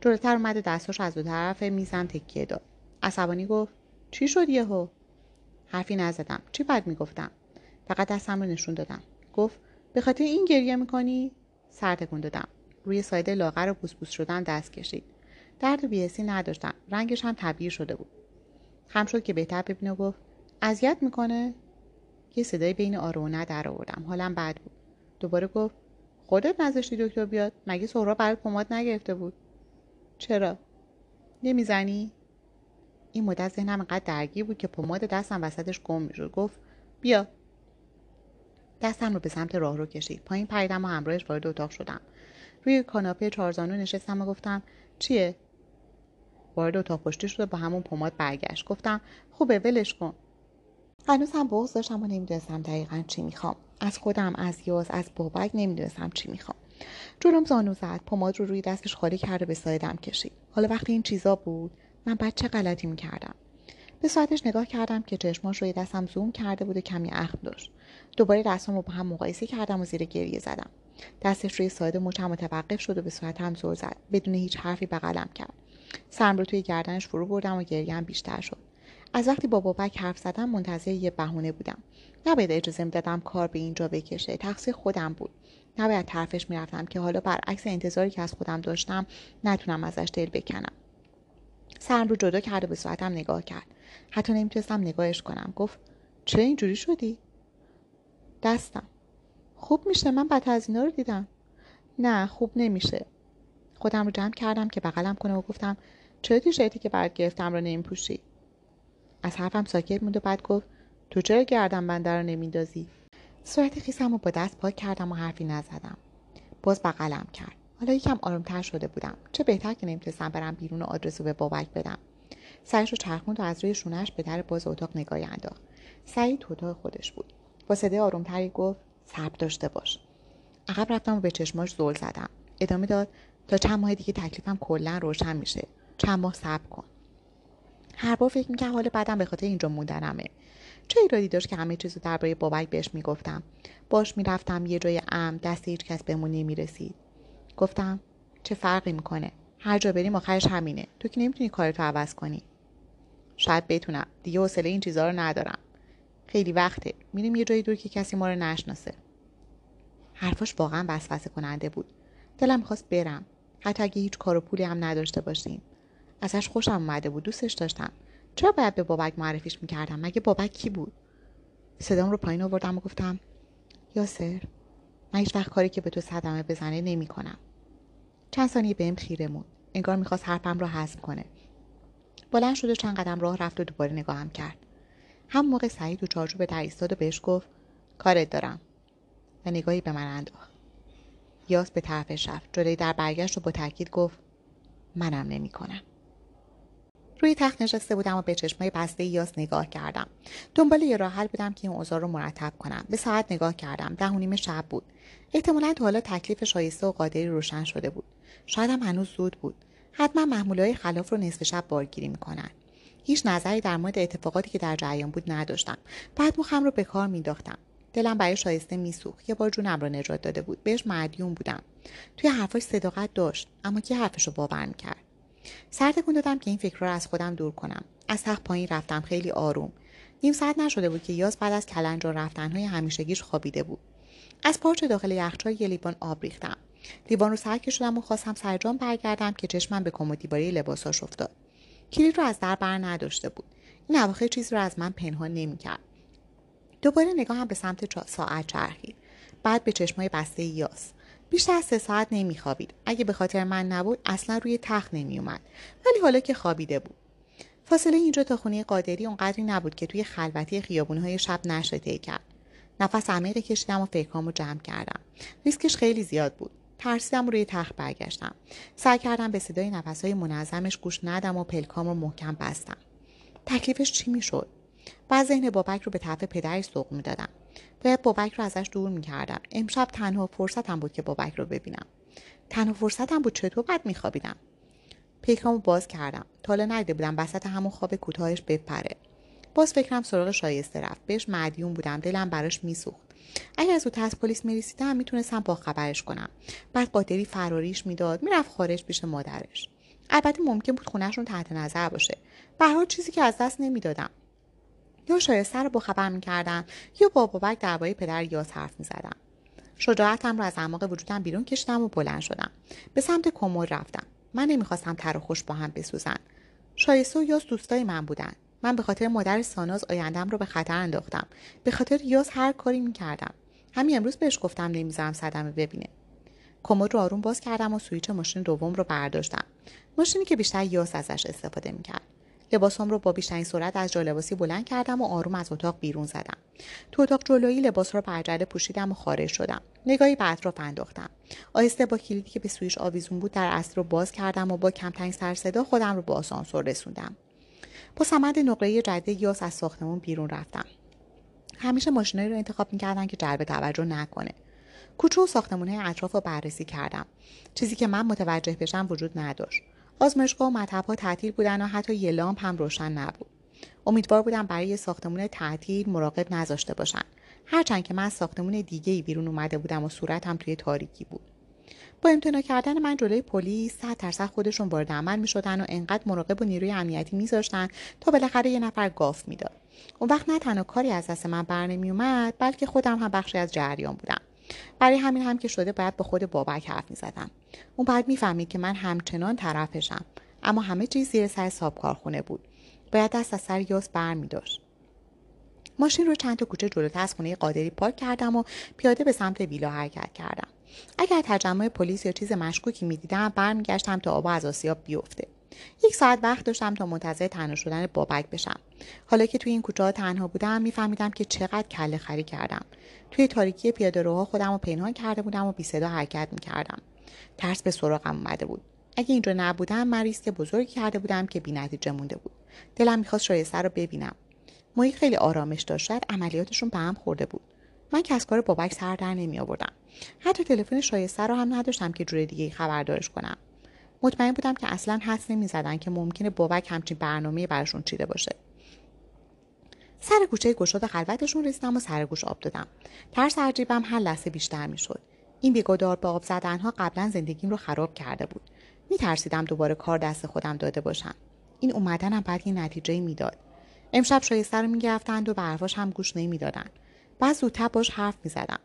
جلوتر اومد دستاش از دو طرف میزم تکیه داد. عصبانی گفت چی شد یهو؟ حرفی نزدم. چی بد میگفتم؟ فقط دستم رو نشون دادم. گفت به خاطر این گریه میکنی؟ سر تکون دادم. روی سایه لاغر و بوسبوس شدن دست کشید. درد و بی‌حسی نداشتم. رنگش هم طبیعی شده بود. خم شد که بهتر ببینه و گفت اذیت میکنه؟ یه صدای بین آره و نه در آوردم. حالم بد بود. دوباره گفت خودت نذاشتی دکتر بیاد؟ مگه سهراب برات پماد نگرفته بود؟ چرا؟ نمیزنی؟ این مدت ذهنم انقدر درگیر بود که پماد دستم وسطش گم میشد. گفت بیا. دستم رو به سمت راهرو کشید. پایین پریدم و همراهش وارد اتاق شدم. روی کاناپه چهارزانو نشستم و گفتم چیه؟ وارد اتاق پشتی شد و با همون پماد برگشت. گفتم خوبه ولش کن. هنوز هم بغض داشتم و نمیدونستم دقیقاً چی میخوام. از خودم، از یاس، از بابک نمیدونستم چی میخوام. جلوم زانو زد. پماد رو روی دستش خالی کرد و به سایه‌ام کشید. حالا وقتی این چیزا بود من بعد چه غلطی میکردم؟ به ساعتش نگاه کردم که چشماش روی دستم زوم کرده بود و کمی اخم داشت. دوباره دستم رو با هم مقایسه کردم و زیر گریه زدم. دستش روی ساعد مچم متوقف شد و به صورتم زل زد. بدون هیچ حرفی بغلم کرد. سرم رو توی گردنش فرو بردم و گریه‌ام بیشتر شد. از وقتی با بابک حرف زدم منتظر یه بهونه بودم. نباید اجازه میدادم کار به اینجا بکشه. تقصیر خودم بود. نباید طرفش میرفتم که حالا برعکس انتظاری که از خودم داشتم نتونم ازش دل بکنم. سرم رو جدا کرد و به صورتم نگاه کرد. حتی نمیتونستم نگاهش کنم. گفت چرا اینجوری شدی؟ دستم. خوب میشه. من بعد از اینا رو دیدم. نه خوب نمیشه. خودم رو جمع کردم که بغلم کنه و گفتم چرا تیشرتی که برات گرفتم رو نمیپوشی؟ از حرفم ساکت موند و بعد گفت تو چرا گردن بنده رو نمیندازی؟ صورت خیسم رو با دست پاک کردم و حرفی نزدم. باز بغلم کرد. حالا یکم آرومتر شده بودم. چه بهتر که نمیتونستم برم بیرون و آدرس رو به بابک بدم. سرش رو چرخوند و از روی شونه‌اش به در باز اتاق نگاهی انداخت. سعید تو اتاق خودش بود. با صدای آرومتری گفت صبر داشته باش. عقب رفتم و به چشماش زل زدم. ادامه داد تا چند ماه دیگه تکلیفم کلا روشن میشه. چند ماه صبر کن. هر بار فکر می‌کنم حال بعدم به خاطر اینجا موندنمه. چه ایرادی داشت که همه چیزو درباره بابک بهش میگفتم. باش میرفتم یه جای امن، دست هیچ کس بهمون نمی‌رسید. گفتم چه فرقی میکنه؟ هر جا بریم آخرش همینه. تو که نمیتونی کارتو عوض کنی. شاید بتونم. دیگه حوصله این چیزا رو ندارم. خیلی وقته. میریم یه جای دور که کسی ما رو نشناسه. حرفش واقعا وسوسه کننده بود. دلم خواست برم. حتی اگه هیچ کار و پولی هم نداشته باشیم. ازش خوشم اومده بود، دوستش داشتم. چرا باید به بابک معرفیش میکردم؟ مگه بابک کی بود؟ صدام رو پایین آوردم و گفتم یاسر، من هیچ وقت کاری که به تو صدمه بزنه نمی‌کنم. چند ثانیه بهم خیره موند. انگار می‌خواست حرفم رو هضم کنه. بلند شد و چند قدم راه رفت و دوباره نگاهم کرد. هم موقع سعید و چارچوب در ایستاد و بهش گفت کارت دارم. و نگاهی به من انداخت. یاس به طرفش رفت. جلوی در برگشت و با تاکید گفت منم نمی‌کنم. روی تخت نشسته بودم و به چشمای بسته یاس نگاه کردم. دنبال یه راه حل بودم که این اوضاع رو مرتب کنم. به ساعت نگاه کردم. ده و نیم شب بود. احتمالاً تا حالا تکلیف شایسته و قادری روشن شده بود. شاید هم هنوز زود بود. حتما محموله‌های خلاف رو نصف شب بارگیری می‌کنن. هیچ نظری در مورد اتفاقاتی که در جریان بود نداشتم. بعد مخم رو به کار می‌انداختم. دلم برای شایسته می‌سوخت. یه بار جونم رو نجات داده بود. بهش مدیون بودم. توی حرفاش صداقت داشت، اما کی حرفش رو باور می‌کرد؟ سر تکون دادم که این فکر رو از خودم دور کنم. از تخت پایین رفتم، خیلی آروم. نیم ساعت نشده بود که یاس بعد از کلنج و رفتن‌های همیشگیش خوابیده بود. از پارچه داخل یخچال یه لیوان آب ریختم. لیوان رو سر کشیدم و خواستم سرجام برگردم که چشمم به کمد دیواری لباساش افتاد. کلید رو از در بر نداشته بود. این اواخر چیز رو از من پنهان نمی‌کرد. دوباره نگاهم به سمت ساعت چرخید. بعد به چشمای بسته یاس. بیشتر از سه ساعت نمیخوابید. اگه به خاطر من نبود اصلا روی تخت نمیومد. ولی حالا که خوابیده بود. فاصله اینجا تا خونه قادری اونقدری نبود که توی خلوتی خیابون‌های شب نشه طی کرد. نفس عمیق کشیدم و فکرامو جمع کردم. ریسکش خیلی زیاد بود. ترسیدم و روی تخت برگشتم. سعی کردم به صدای نفس‌های منظمش گوش ندم و پلکامو محکم بستم. تکلیفش چی میشد؟ بعد ذهن بابک رو به طرف پدرش سوق میدادم. باید بابک رو ازش دور میکردم. امشب تنها فرصتم بود که بابک رو ببینم. تنها فرصتم بود. چطور بد میخوابیدم؟ پیکامو باز کردم. تا حالا ندیده بودم وسط همون خواب کوتاهش بپره. باز فکرم سراغ شایسته رفت. بهش مدیون بودم. دلم براش میسوخت. اگه از زودتر پلیس میرسیدم میتونستم با خبرش کنم. بعد قادری فراریش میداد، میرفت خارج پیش مادرش. البته ممکن بود خونه‌شون تحت نظر باشه. به هر حال چیزی که از دست نمیدادم. یا شایسته رو با خبر می‌کردم یا با بابک درباره پدر یاس حرف می‌زدم. شجاعتم رو از اعماق وجودم بیرون کشیدم و بلند شدم. به سمت کمد رفتم. من نمی‌خواستم تر و خوش با هم بسوزن. شایسته و یاس دوستای من بودن. من به خاطر مادر ساناز آیندم رو به خطر انداختم. به خاطر یاس هر کاری می‌کردم. همین امروز بهش گفتم نمی‌ذارم صدمه ببینه. کمد رو آروم باز کردم و سوئیچ ماشین دوم رو برداشتم. ماشینی که بیشتر یاس ازش استفاده می‌کرد. لباسام رو با بیشترین سرعت از جالباسی بلند کردم و آروم از اتاق بیرون زدم. تو اتاق جلویی لباس رو به عجله پوشیدم و خارج شدم. نگاهی به اطراف انداختم. آهسته با کلیدی که به سویچ آویزون بود در اصل رو باز کردم و با کمترین سر صدا خودم رو به آسانسور رسوندم. با سمت نقره جاده یاس از ساختمون بیرون رفتم. همیشه ماشینایی رو انتخاب می‌کردن که جلب توجه نکنه. کوچه و ساختمون‌های اطراف رو بررسی کردم. چیزی که من متوجه بشم وجود نداشت. آزمایشگاه و مطب‌ها تعطیل بودن و حتی یه لامپ هم روشن نبود. امیدوار بودم برای ساختمون تعطیل مراقب نذاشته باشن. هرچند که من از ساختمون دیگه‌ای بیرون اومده بودم و صورتم توی تاریکی بود. با امتناع کردن من جلوی پلیس، صد درصد خودشون وارد عمل می‌شدن و انقدر مراقب و نیروی امنیتی می‌ذاشتن تا بالاخره یه نفر گاف میداد. اون وقت نه تنها کاری از دست من برنمیومد، بلکه خودم هم بخشی از جریان بودم. برای همین هم که شده باید با خود بابک حرف می‌زدم. اون بعد می‌فهمید که من همچنان طرفشم، اما همه چیز زیر سر صاحب کارخونه بود. باید دست از سر یاس برمی‌داشت. ماشین رو چند تا کوچه جلوتر از خونه قادری پارک کردم و پیاده به سمت ویلا حرکت کردم. اگر تجمع پلیس یا چیز مشکوکی می‌دیدم، برمیگشتم تا آبا از آسیاب بیفته. یک ساعت وقت داشتم تا منتظر تنها شدن بابک بشم. حالا که توی این کوچه‌ها تنها بودم، می‌فهمیدم که چقدر کله خری کردم. توی تاریکی پیاده‌روها خودم رو پنهان کرده بودم و بی صدا حرکت می‌کردم. ترس به سراغم اومده بود. اگه اینجا نبودم، من ریسک بزرگی کرده بودم که بی‌نتیجه مونده بود. دلم می‌خواست شایسته رو ببینم. محیط خیلی آرامش داشت. عملیاتشون به هم خورده بود. من که از کار بابک سر در نمی‌آوردم. حتی تلفن شایسته رو هم نداشتم که جور دیگه خبردارش کنم. مطمئن بودم که اصلا حس نمی‌زدن که ممکنه بابک همچین برنامه‌ای براشون چیده باشه. سر کوچه گشاد خلوتشون رسیدم و سر گوش آب دادم. ترس از جیبم هر لحظه بیشتر می‌شد. این بیگدار با آب زدن‌ها قبلا زندگیم رو خراب کرده بود. می‌ترسیدم دوباره کار دست خودم داده باشم. این اومدنم بعد یه نتیجه‌ای میداد. امشب شایسته رو می‌گرفتند و به حرفاش هم گوش نمی‌دادند. بعد زودتر باش حرف می‌زدم.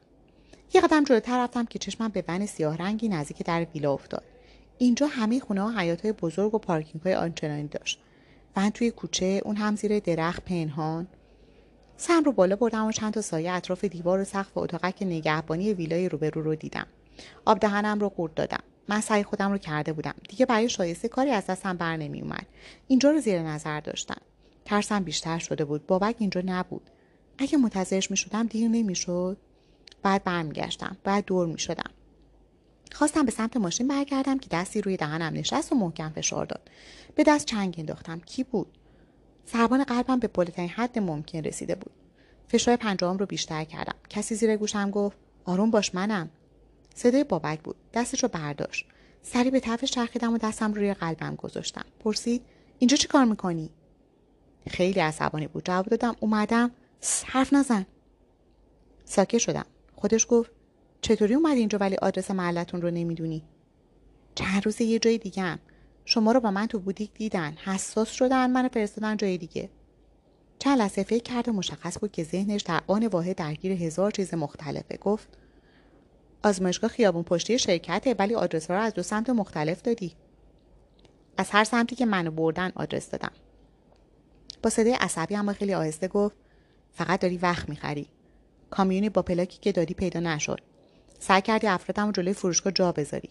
یه قدم جلوتر رفتم که چشمم به ون سیاه رنگی نزدیک در ویلا افتاد. اینجا همه خونه‌ها حیاط‌های بزرگ و پارکینگ‌های آنچنانی داشت. ون توی کوچه، اون هم زیر درخت پنهان. سرم رو بالا بردم و چند تا سایه اطراف دیوار و سقف اتاقک نگهبانی ویلای روبرو رو دیدم. آب دهنم رو قورت دادم. من سعی خودم رو کرده بودم. دیگه برای شایسته کاری از دستم بر نمی اومد. اینجا رو زیر نظر داشتم. ترسم بیشتر شده بود. بابک اینجا نبود. اگه منتظرش می‌شدم دیر نمی‌شد. بعد برمیگشتم. بعد دور می‌شدم. خواستم به سمت ماشین برگردم که دستی روی دهنم نشست و محکم فشار داد. به دست چنگ انداختم. کی بود؟ ضربان قلبم به بالاترین حد ممکن رسیده بود. فشار پنجه‌ام رو بیشتر کردم. کسی زیر گوشم گفت: آروم باش منم. صدای بابک بود. دستش رو برداشت. سری به طرفش چرخیدم و دستم روی قلبم گذاشتم. پرسید: اینجا چی کار می‌کنی؟ خیلی عصبانی بود. جواب دادم: اومدم. حرف نزن. ساکت شدم. خودش گفت: چطوری اومدی اینجا ولی آدرس محلتون رو نمیدونی؟ چند روز یه جای دیگه‌ام. شما رو با من تو بودیک دیدن، حساس شدن، منو فرستادن جای دیگه. چند لحظه فکر کرد و مشخص بود که ذهنش در آن واحد درگیر هزار چیز مختلفه. گفت: آزمایشگاه خیابون پشتی شرکته ولی آدرس‌ها رو از دو سمت مختلف دادی. از هر سمتی که منو بردن آدرس دادم. با صدای عصبی اما خیلی آهسته گفت: فقط داری وقت می‌خری. کامیونی با پلاکی که دادی پیدا نشد. سعی کردی افرادم رو جلوی فروشگاه جا بذاری.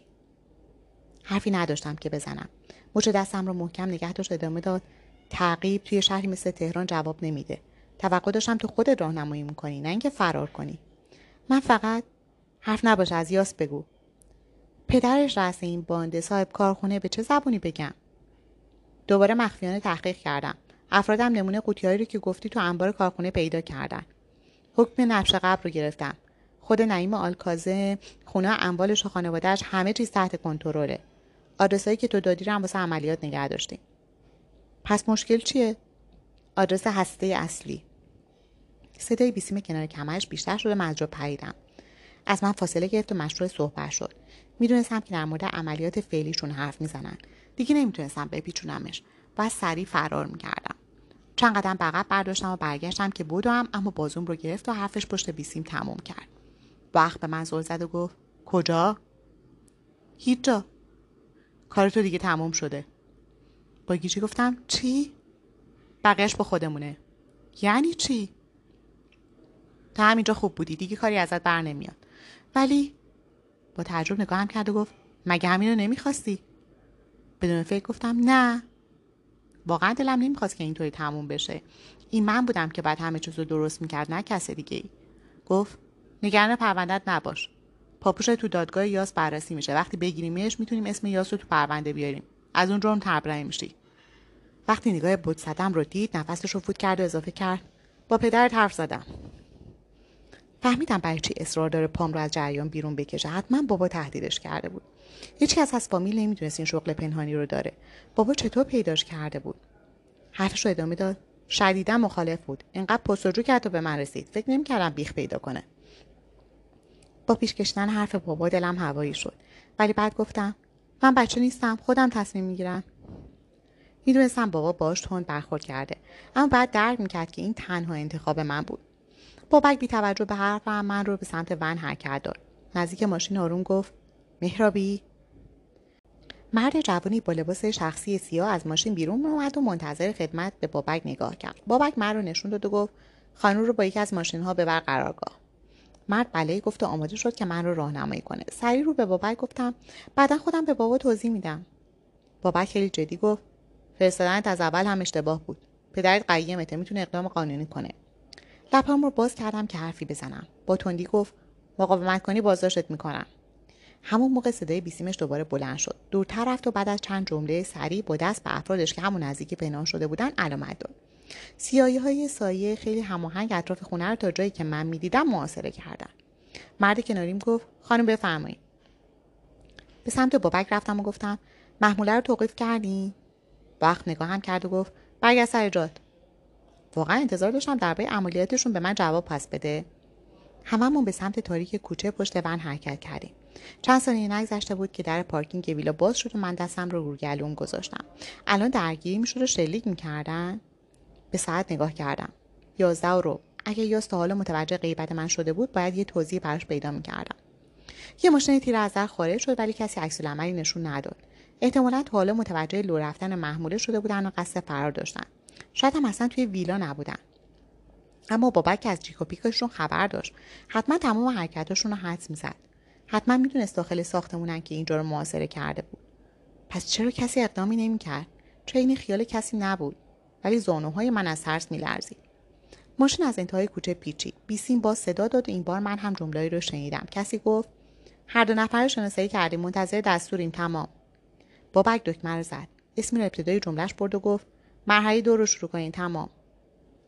حرفی نداشتم که بزنم. مچ دستم رو محکم نگه داشت. ادامه داد: تعقیب توی شهری مثل تهران جواب نمیده. توقع داشتم تو خودت راهنمایی می‌کنی، نه اینکه فرار کنی. من فقط حرف نباشه از یاس بگو. پدرش رأس این بانده، صاحب کارخونه، به چه زبونی بگم؟ دوباره مخفیانه تحقیق کردم. افرادم نمونه قوطی‌هایی رو که گفتی تو انبار کارخونه پیدا کردن. حکم نبش قبر رو گرفتم. خود نعیم آلکازه، خونه اموالش و خانواده‌اش، همه چیز تحت کنترله. آدرسایی که تو دادی رو هم واسه عملیات نگه داشتیم. پس مشکل چیه؟ آدرس هسته اصلی. صدای بیسیم کنار کمرش بیشتر شده. من از جا پریدم. از من فاصله گرفت و مشروع صحبت شد. میدونستم که در مورد عملیات فعلیشون حرف میزنن. دیگه نمیتونستم بپیچونمش. باید سریع فرار میکردم. چند قدم عقب برداشتم و برگشتم که بودم، اما بازوم رو گرفت و حرفش پشت بیسیم تموم کرد. وقت به من زل زد و گفت: کجا؟ هیچ جا. کار تو دیگه تموم شده. با گیجی گفتم: چی؟ بقیهش با خودمونه. یعنی چی؟ تا همینجا خوب بودی، دیگه کاری ازت بر نمیاد. ولی با تعجب نگاهم کرد و گفت: مگه همین رو نمیخواستی؟ بدون فکر گفتم: نه. واقعا دلم نمیخواست که اینطوری تموم بشه. این من بودم که بعد همه چیز رو درست میکرد، نه کس دیگه ای. گفت: نگران پرونده‌ات نباش. پاپوش تو دادگاه یاس بررسی میشه. وقتی بگیریمش میتونیم اسم یاس رو تو پرونده بیاریم. از اون جرم تبرئه میشی. وقتی نگاه بود صدام رو دید، نفسش رو فوت کرد و اضافه کرد: با پدرت حرف زدم. فهمیدم برای چی اصرار داره پام رو از جریان بیرون بکشه. حتما بابا تهدیدش کرده بود. هیچ کس از فامیل نمیدونست این شغل پنهانی رو داره. بابا چطور پیداش کرده بود؟ حرفش رو ادامه داد: شدیدا مخالف بود. اینقدر پست‌وجو کرد و به من رسید. فکر نمی‌کردم بیخ پیدا کنه. با پیش کشیدن حرف بابا دلم هوایی شد، ولی بعد گفتم: من بچه نیستم، خودم تصمیم میگیرم. میدونستم بابا باهاش تند برخورد کرده، اما بعد درک میکرد که این تنها انتخاب من بود. بابک بی توجه به حرفم من رو به سمت ون حرکت داد. نزدیک ماشین آروم گفت: محرابی. مرد جوانی با لباس شخصی سیاه از ماشین بیرون اومد و منتظر خدمت به بابک نگاه کرد. بابک من رو نشون داد و گفت: خانم رو با یکی از ماشین‌ها ببر قرارگاه. مرد بله گفت و آماده شد که من رو راهنمایی کنه. سری رو به بابک گفتم: بعدا خودم به بابا توضیح میدم. بابک خیلی جدی گفت: فرستادنت از اول هم اشتباه بود. پدرت قیمته، میتونه اقدام قانونی کنه. لبم رو باز کردم که حرفی بزنم. با تندی گفت: مقاومت کنی بازداشتت میکنم. همون موقع صدای بیسیمش دوباره بلند شد. دورتر رفت و بعد از چند جمله سری با دست به افرادش که همون نزدیکی پنهان شده بودن علامت داد. سیاهی‌های سایه خیلی هماهنگ اطراف خونه رو تا جایی که من می‌دیدم محاصره کردن. مرد کناریم گفت خانم بفرمایید. به سمت بابک رفتم و گفتم محموله رو توقیف کردی؟ وقت نگاهم کرد و گفت برگرد سر جات. واقعا انتظار داشتم درباره عملیاتشون به من جواب پس بده. هممون به سمت تاریک کوچه پشت ون حرکت کردیم. چند ثانیه نگذشته بود که در پارکینگ ویلا باز شد و من دستم رو روی گلوم گذاشتم. الان درگیری میشد و شلیک میکردن. به ساعت نگاه کردم. یازده و ربع. اگه یاس تا حالا متوجه غیبت من شده بود، باید یه توضیح براش پیدا میکردم. یه ماشین تیر از در خارج شد ولی کسی عکس العملی نشون نداد. احتمالاً تا حالا متوجه لو رفتن محموله شده بودن و قصد فرار داشتن. شاید هم اصلا توی ویلا نبودن. اما بابک از جیک و پیکشون خبر داشت. حتما تمام حرکتاشون رو حدس می‌زد. حتما می‌دونست داخل ساختمونن که اینجا رو محاصره کرده بود. پس چرا کسی اقدامی نمی‌کرد؟ چه این خیال کسی نبود. ولی زانوهای من از ترس می‌لرزید. ماشین از انتهای کوچه پیچید. بیسیم باز صدا داد و این بار من هم جمله‌ای رو شنیدم. کسی گفت هر دو نفر رو شناسایی کردیم، منتظر دستوریم. تمام. بابک دکمه رو زد. اسمی رو ابتدای جمله‌اش برد و گفت مرحله دو رو شروع کنین. تمام.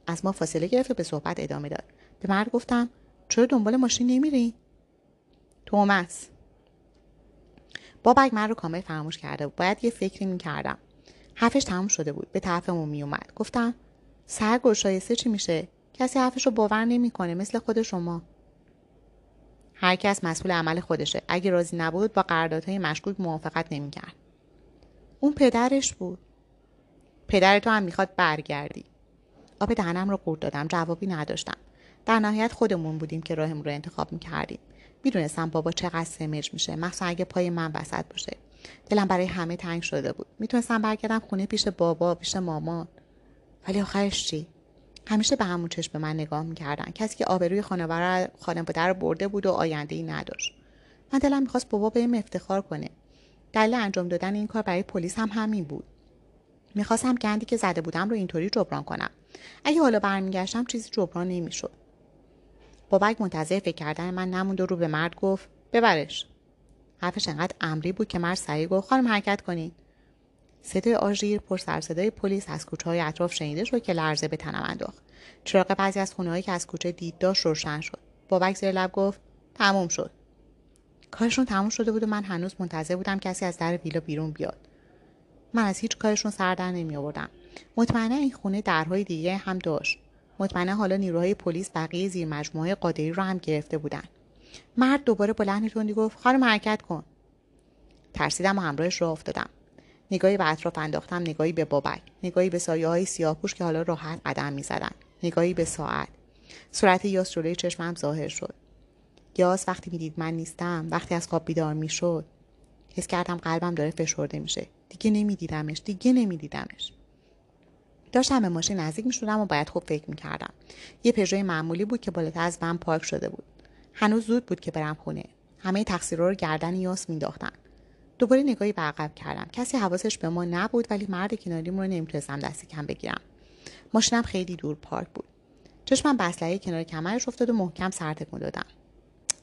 از ما فاصله گرفت و به صحبت ادامه داد. به مرد گفتم چرا دنبال ماشین نمیری؟ توماس. بابک من رو کامل فراموش کرده بود. باید یه فکری میکردم. حرفش تموم شده بود. به طرفمون میومد. گفتم سرگرد شایسته چی میشه؟ کسی حرفش رو باور نمیکنه، مثل خود شما. هر کس مسئول عمل خودشه. اگه راضی نبود با قراردادهای مشکوک موافقت نمیکرد. اون پدرش بود. پدر تو هم میخواد برگردی. آب دهنم رو قورت دادم. جوابی نداشتم. در نهایت خودمون بودیم که راهمون رو انتخاب میکردیم. میدونستم بابا چقدر سمج میشه، مخصوصا اگه پای من وسط باشه. دلم برای همه تنگ شده بود. میتونستم برگردم خونه پیش بابا، پیش مامان. ولی آخرش چی؟ همیشه به همون چشم به من نگاه میکردن. کسی که آبروی خانواده رو برده بود و آینده‌ای نداشت. من دلم میخواست بابا بهم افتخار کنه. دلیل انجام دادن این کار برای پلیس هم همین بود. میخواستم گندی که زده بودم رو اینطوری جبران کنم. اگه حالا برمیگشتم چیزی جبران نمیشد. بابک منتظر فکر کردن من نموند و رو به مرد گفت ببرش. حرفش انقدر امری بود که مرد سریع گفت خانم حرکت کنین. صدای آژیر پر سر صدای پلیس از کوچه‌های اطراف شنیده شد که لرزه به تنم انداخت. چراغ بعضی از خونه‌هایی که از کوچه دید داشت روشن شد. بابک زیر لب گفت تموم شد. کارشون تموم شده بود و من هنوز منتظر بودم کسی از در ویلا بیرون بیاد. من از هیچ کارشون سر در نمی آوردم. مطمئنا این خونه درهای دیگه هم داشت. مطمئنا حالا نیروهای پلیس بقیه زیر مجموعه قادری رو هم گرفته بودن. مرد دوباره بلند تندی گفت خانم حرکت کن. ترسیدم و همراهش راه افتادم. نگاهی به اطراف انداختم، نگاهی به بابک، نگاهی به سایه‌های سیاه‌پوش که حالا راحت قدم می‌زدند، نگاهی به ساعت. صورت یاس جلوی چشمم ظاهر شد. یاس وقتی می‌دید من نیستم، وقتی از خواب بیدار می‌شد، حس کردم قلبم داره فشرده میشه. دیگه نمیدیدمش، دیگه نمیدیدمش. داشتم به ماشین نزدیک میشدم و باید خوب فکر میکردم. یه پژوی معمولی بود که بالاتر از من پارک شده بود. هنوز زود بود که برم خونه. همه تقصیرها رو گردن یاس مینداختن. دوباره نگاهی به عقب کردم. کسی حواسش به ما نبود ولی مرد کناریم رو نمیتونستم دست کم بگیرم. ماشینم خیلی دور پارک بود. چشمم به اسلحه کنار کمرش افتاد و محکم سر تکون دادم.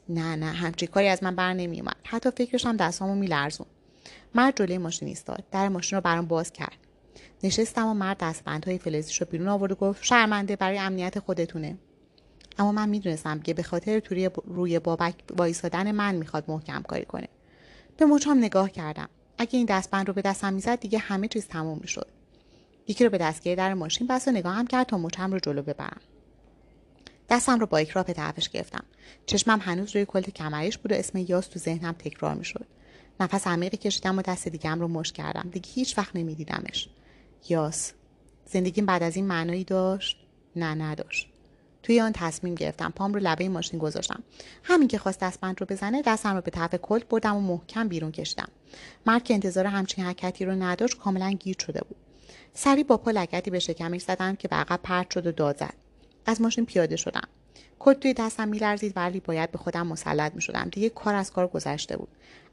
نه نه همچین کاری از من بر نمیومد. حتی فکرش هم دستامو میلرزون. مرد جلوی ماشین ایستاد. در ماشین رو برام باز کرد. نشستم و مرد دستبندهای فلزیش رو بیرون آورد و گفت شرمنده، برای امنیت خودتونه. اما من میدونستم که به خاطر توری روی بابک وایسادن من میخواد محکم کاری کنه. به مچام نگاه کردم. اگه این دستبند رو به دستم میزد دیگه همه چیز تموم میشد. یکی رو به دستگیر در ماشین بست و نگاهم کرد تا مچم رو جلو ببرم. دستم رو با اکراه به طرفش گرفتم. چشمم هنوز روی کلت کمرش بود و اسم یاس تو ذهنم تکرار میشد. نفس عمیقی کشیدم و دست دیگه‌ام رو مش کردم. دیگه هیچ وقت نمیدیدمش. یاس زندگیم بعد از این معنایی داشت؟ نه نداشت. توی آن تصمیم گرفتم. پام رو لبه ماشین گذاشتم. همین که خواست دستبند رو بزنه، دستم رو به طرف کلت بردم و محکم بیرون کشیدم. مرد که انتظار همچین حرکتی رو نداشت کاملا گیر شده بود. سری با پا لگدی به شکمش زدم که به عقب پرت شد و داد زد. از ماشین پیاده شدم. کلت توی دستم میلرزید ولی باید به خودم مسلط میشدم. دیگه کار از کار گذشته بود.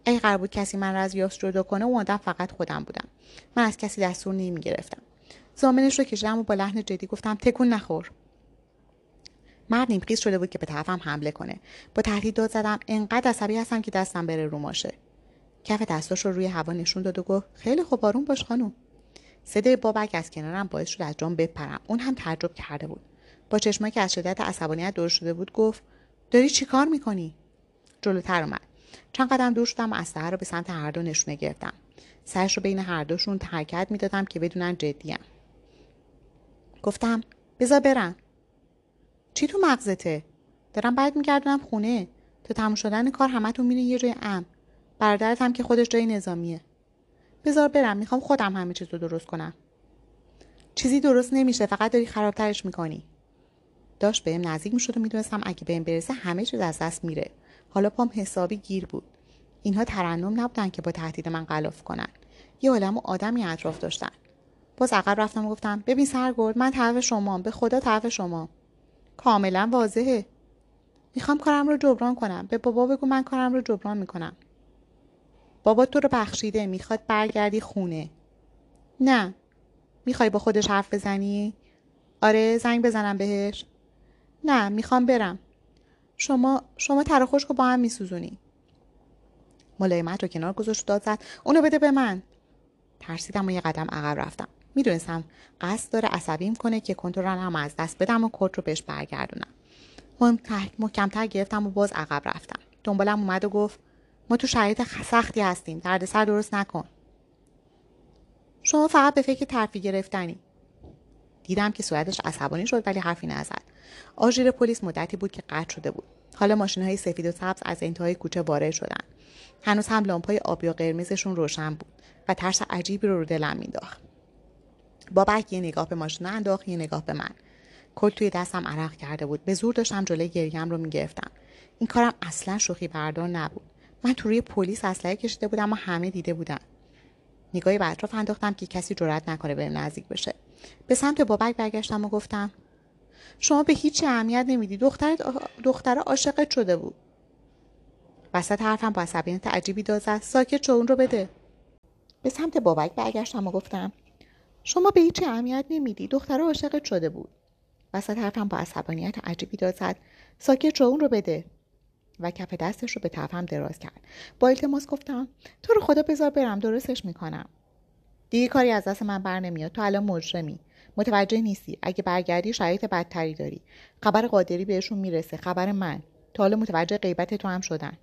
اگه قرار بود کسی من را از یاس جدا کنه، اون آدم فقط خودم بودم. من از کسی دستور نمیگرفتم. زامنش رو کشیدم و با لحن جدی گفتم تکون نخور. مرد نیمخیز شده بود که به طرفم حمله کنه. با تهدید داد زدم انقدر عصبی هستم که دستم بره رو ماشه. کف دستاش رو روی هوا نشون داد و گفت خیلی خوب، آروم باش خانم. صدای بابک از کنارم باعث شد از جام بپرم. اون هم تعجب کرده بود. با چشمایی که از شدت عصبانیت دور شده بود گفت داری چیکار میکنی؟ جلوتر اومد. چند قدم دور شدم و اسلحه رو به سمت هر دو نشونه گرفتم. سرش رو بین هر دوشون حرکت میدادم که بدونن جدیم. گفتم بذار برم. چی تو مغزته؟ دارم باید میگردونم خونه. تا تموم شدن کار همتون میرین یه جای امن. برادرت هم که خودش جای نظامیه. بذار برم، میخوام خودم همه چیز رو درست کنم. چیزی درست نمیشه، فقط داری خرابترش میکنی. داشت بهم نزدیک میشد و میدونستم اگه بهم برسه همه چیز از دست میره. حالا پام حسابی گیر بود. اینها ترنم نبودن که با تهدید من غلاف کنن. یه عالم آدمی اطراف داشتن. باز عقب رفتم و گفتم ببین سرگرد، من طرف شمام، به خدا طرف شما. کاملا واضحه. میخوام کارم رو جبران کنم. به بابا بگو من کارم رو جبران میکنم. بابا تو رو بخشیده، میخواد برگردی خونه. نه. میخوای با خودش حرف بزنی؟ آره، زنگ بزنم بهش؟ نه، میخوام برم. شما شما تر خشکو با هم میسوزونی. ملایمت رو کنار گذاشت و داد زد اونو بده به من. ترسیدم و یه قدم عقب رفتم. میدونستم قصد داره عصبیم کنه که کنترلم از دست بدم و کت رو بهش برگردونم. محکم‌تر گرفتم و باز عقب رفتم. دنبالم اومد و گفت ما تو شرایط سختی هستیم، دردسر درست نکن. شما فقط به فکر ترفیع گرفتنی. دیدم که صورتش عصبانی شد ولی حرفی نزد. آژیر پلیس مدتی بود که قطع شده بود. حالا ماشین‌های سفید و سبز از انتهای کوچه وارد شدن. هنوز هم لامپ‌های آبی و قرمزشون روشن بود و ترس عجیبی رو رو دلم مینداخت. بابک یه نگاه به ماشینا انداخت، یه نگاه به من. کل توی دستم عرق کرده بود. به زور داشتم جلوی گریه‌ام رو می‌گرفتم. این کارم اصلا شوخی بردار نبود. من تو روی پلیس اسلحه کشیده بودم اما همه دیده بودن. نگاهی به اطراف انداختم که کسی جرئت نکنه بهم نزدیک بشه. به سمت بابک برگشتم و گفتم شما به هیچ اهمیت نمیدی. دخترت دختره عاشقت شده بود. وسط حرفم با عصبانیت عجیبی داد زد ساکت شو، اون رو بده. به سمت بابک برگشتم و گفتم شما به هیچ اهمیت نمیدی. دختره عاشقت شده بود. وسط حرفم با عصبانیت عجیبی داد زد ساکت شو، اون رو بده. و کف دستش رو به طرفم دراز کرد. با التماس گفتم تو رو خدا بذار برم، درستش میکنم. دیگه کاری از دست من بر نمیاد. تو الان مجرمی، متوجه نیستی. اگه برگردی شرایط بدتری داری. خبر قادری بهشون میرسه، خبر من. تا حالا متوجه غیبت تو هم شدن.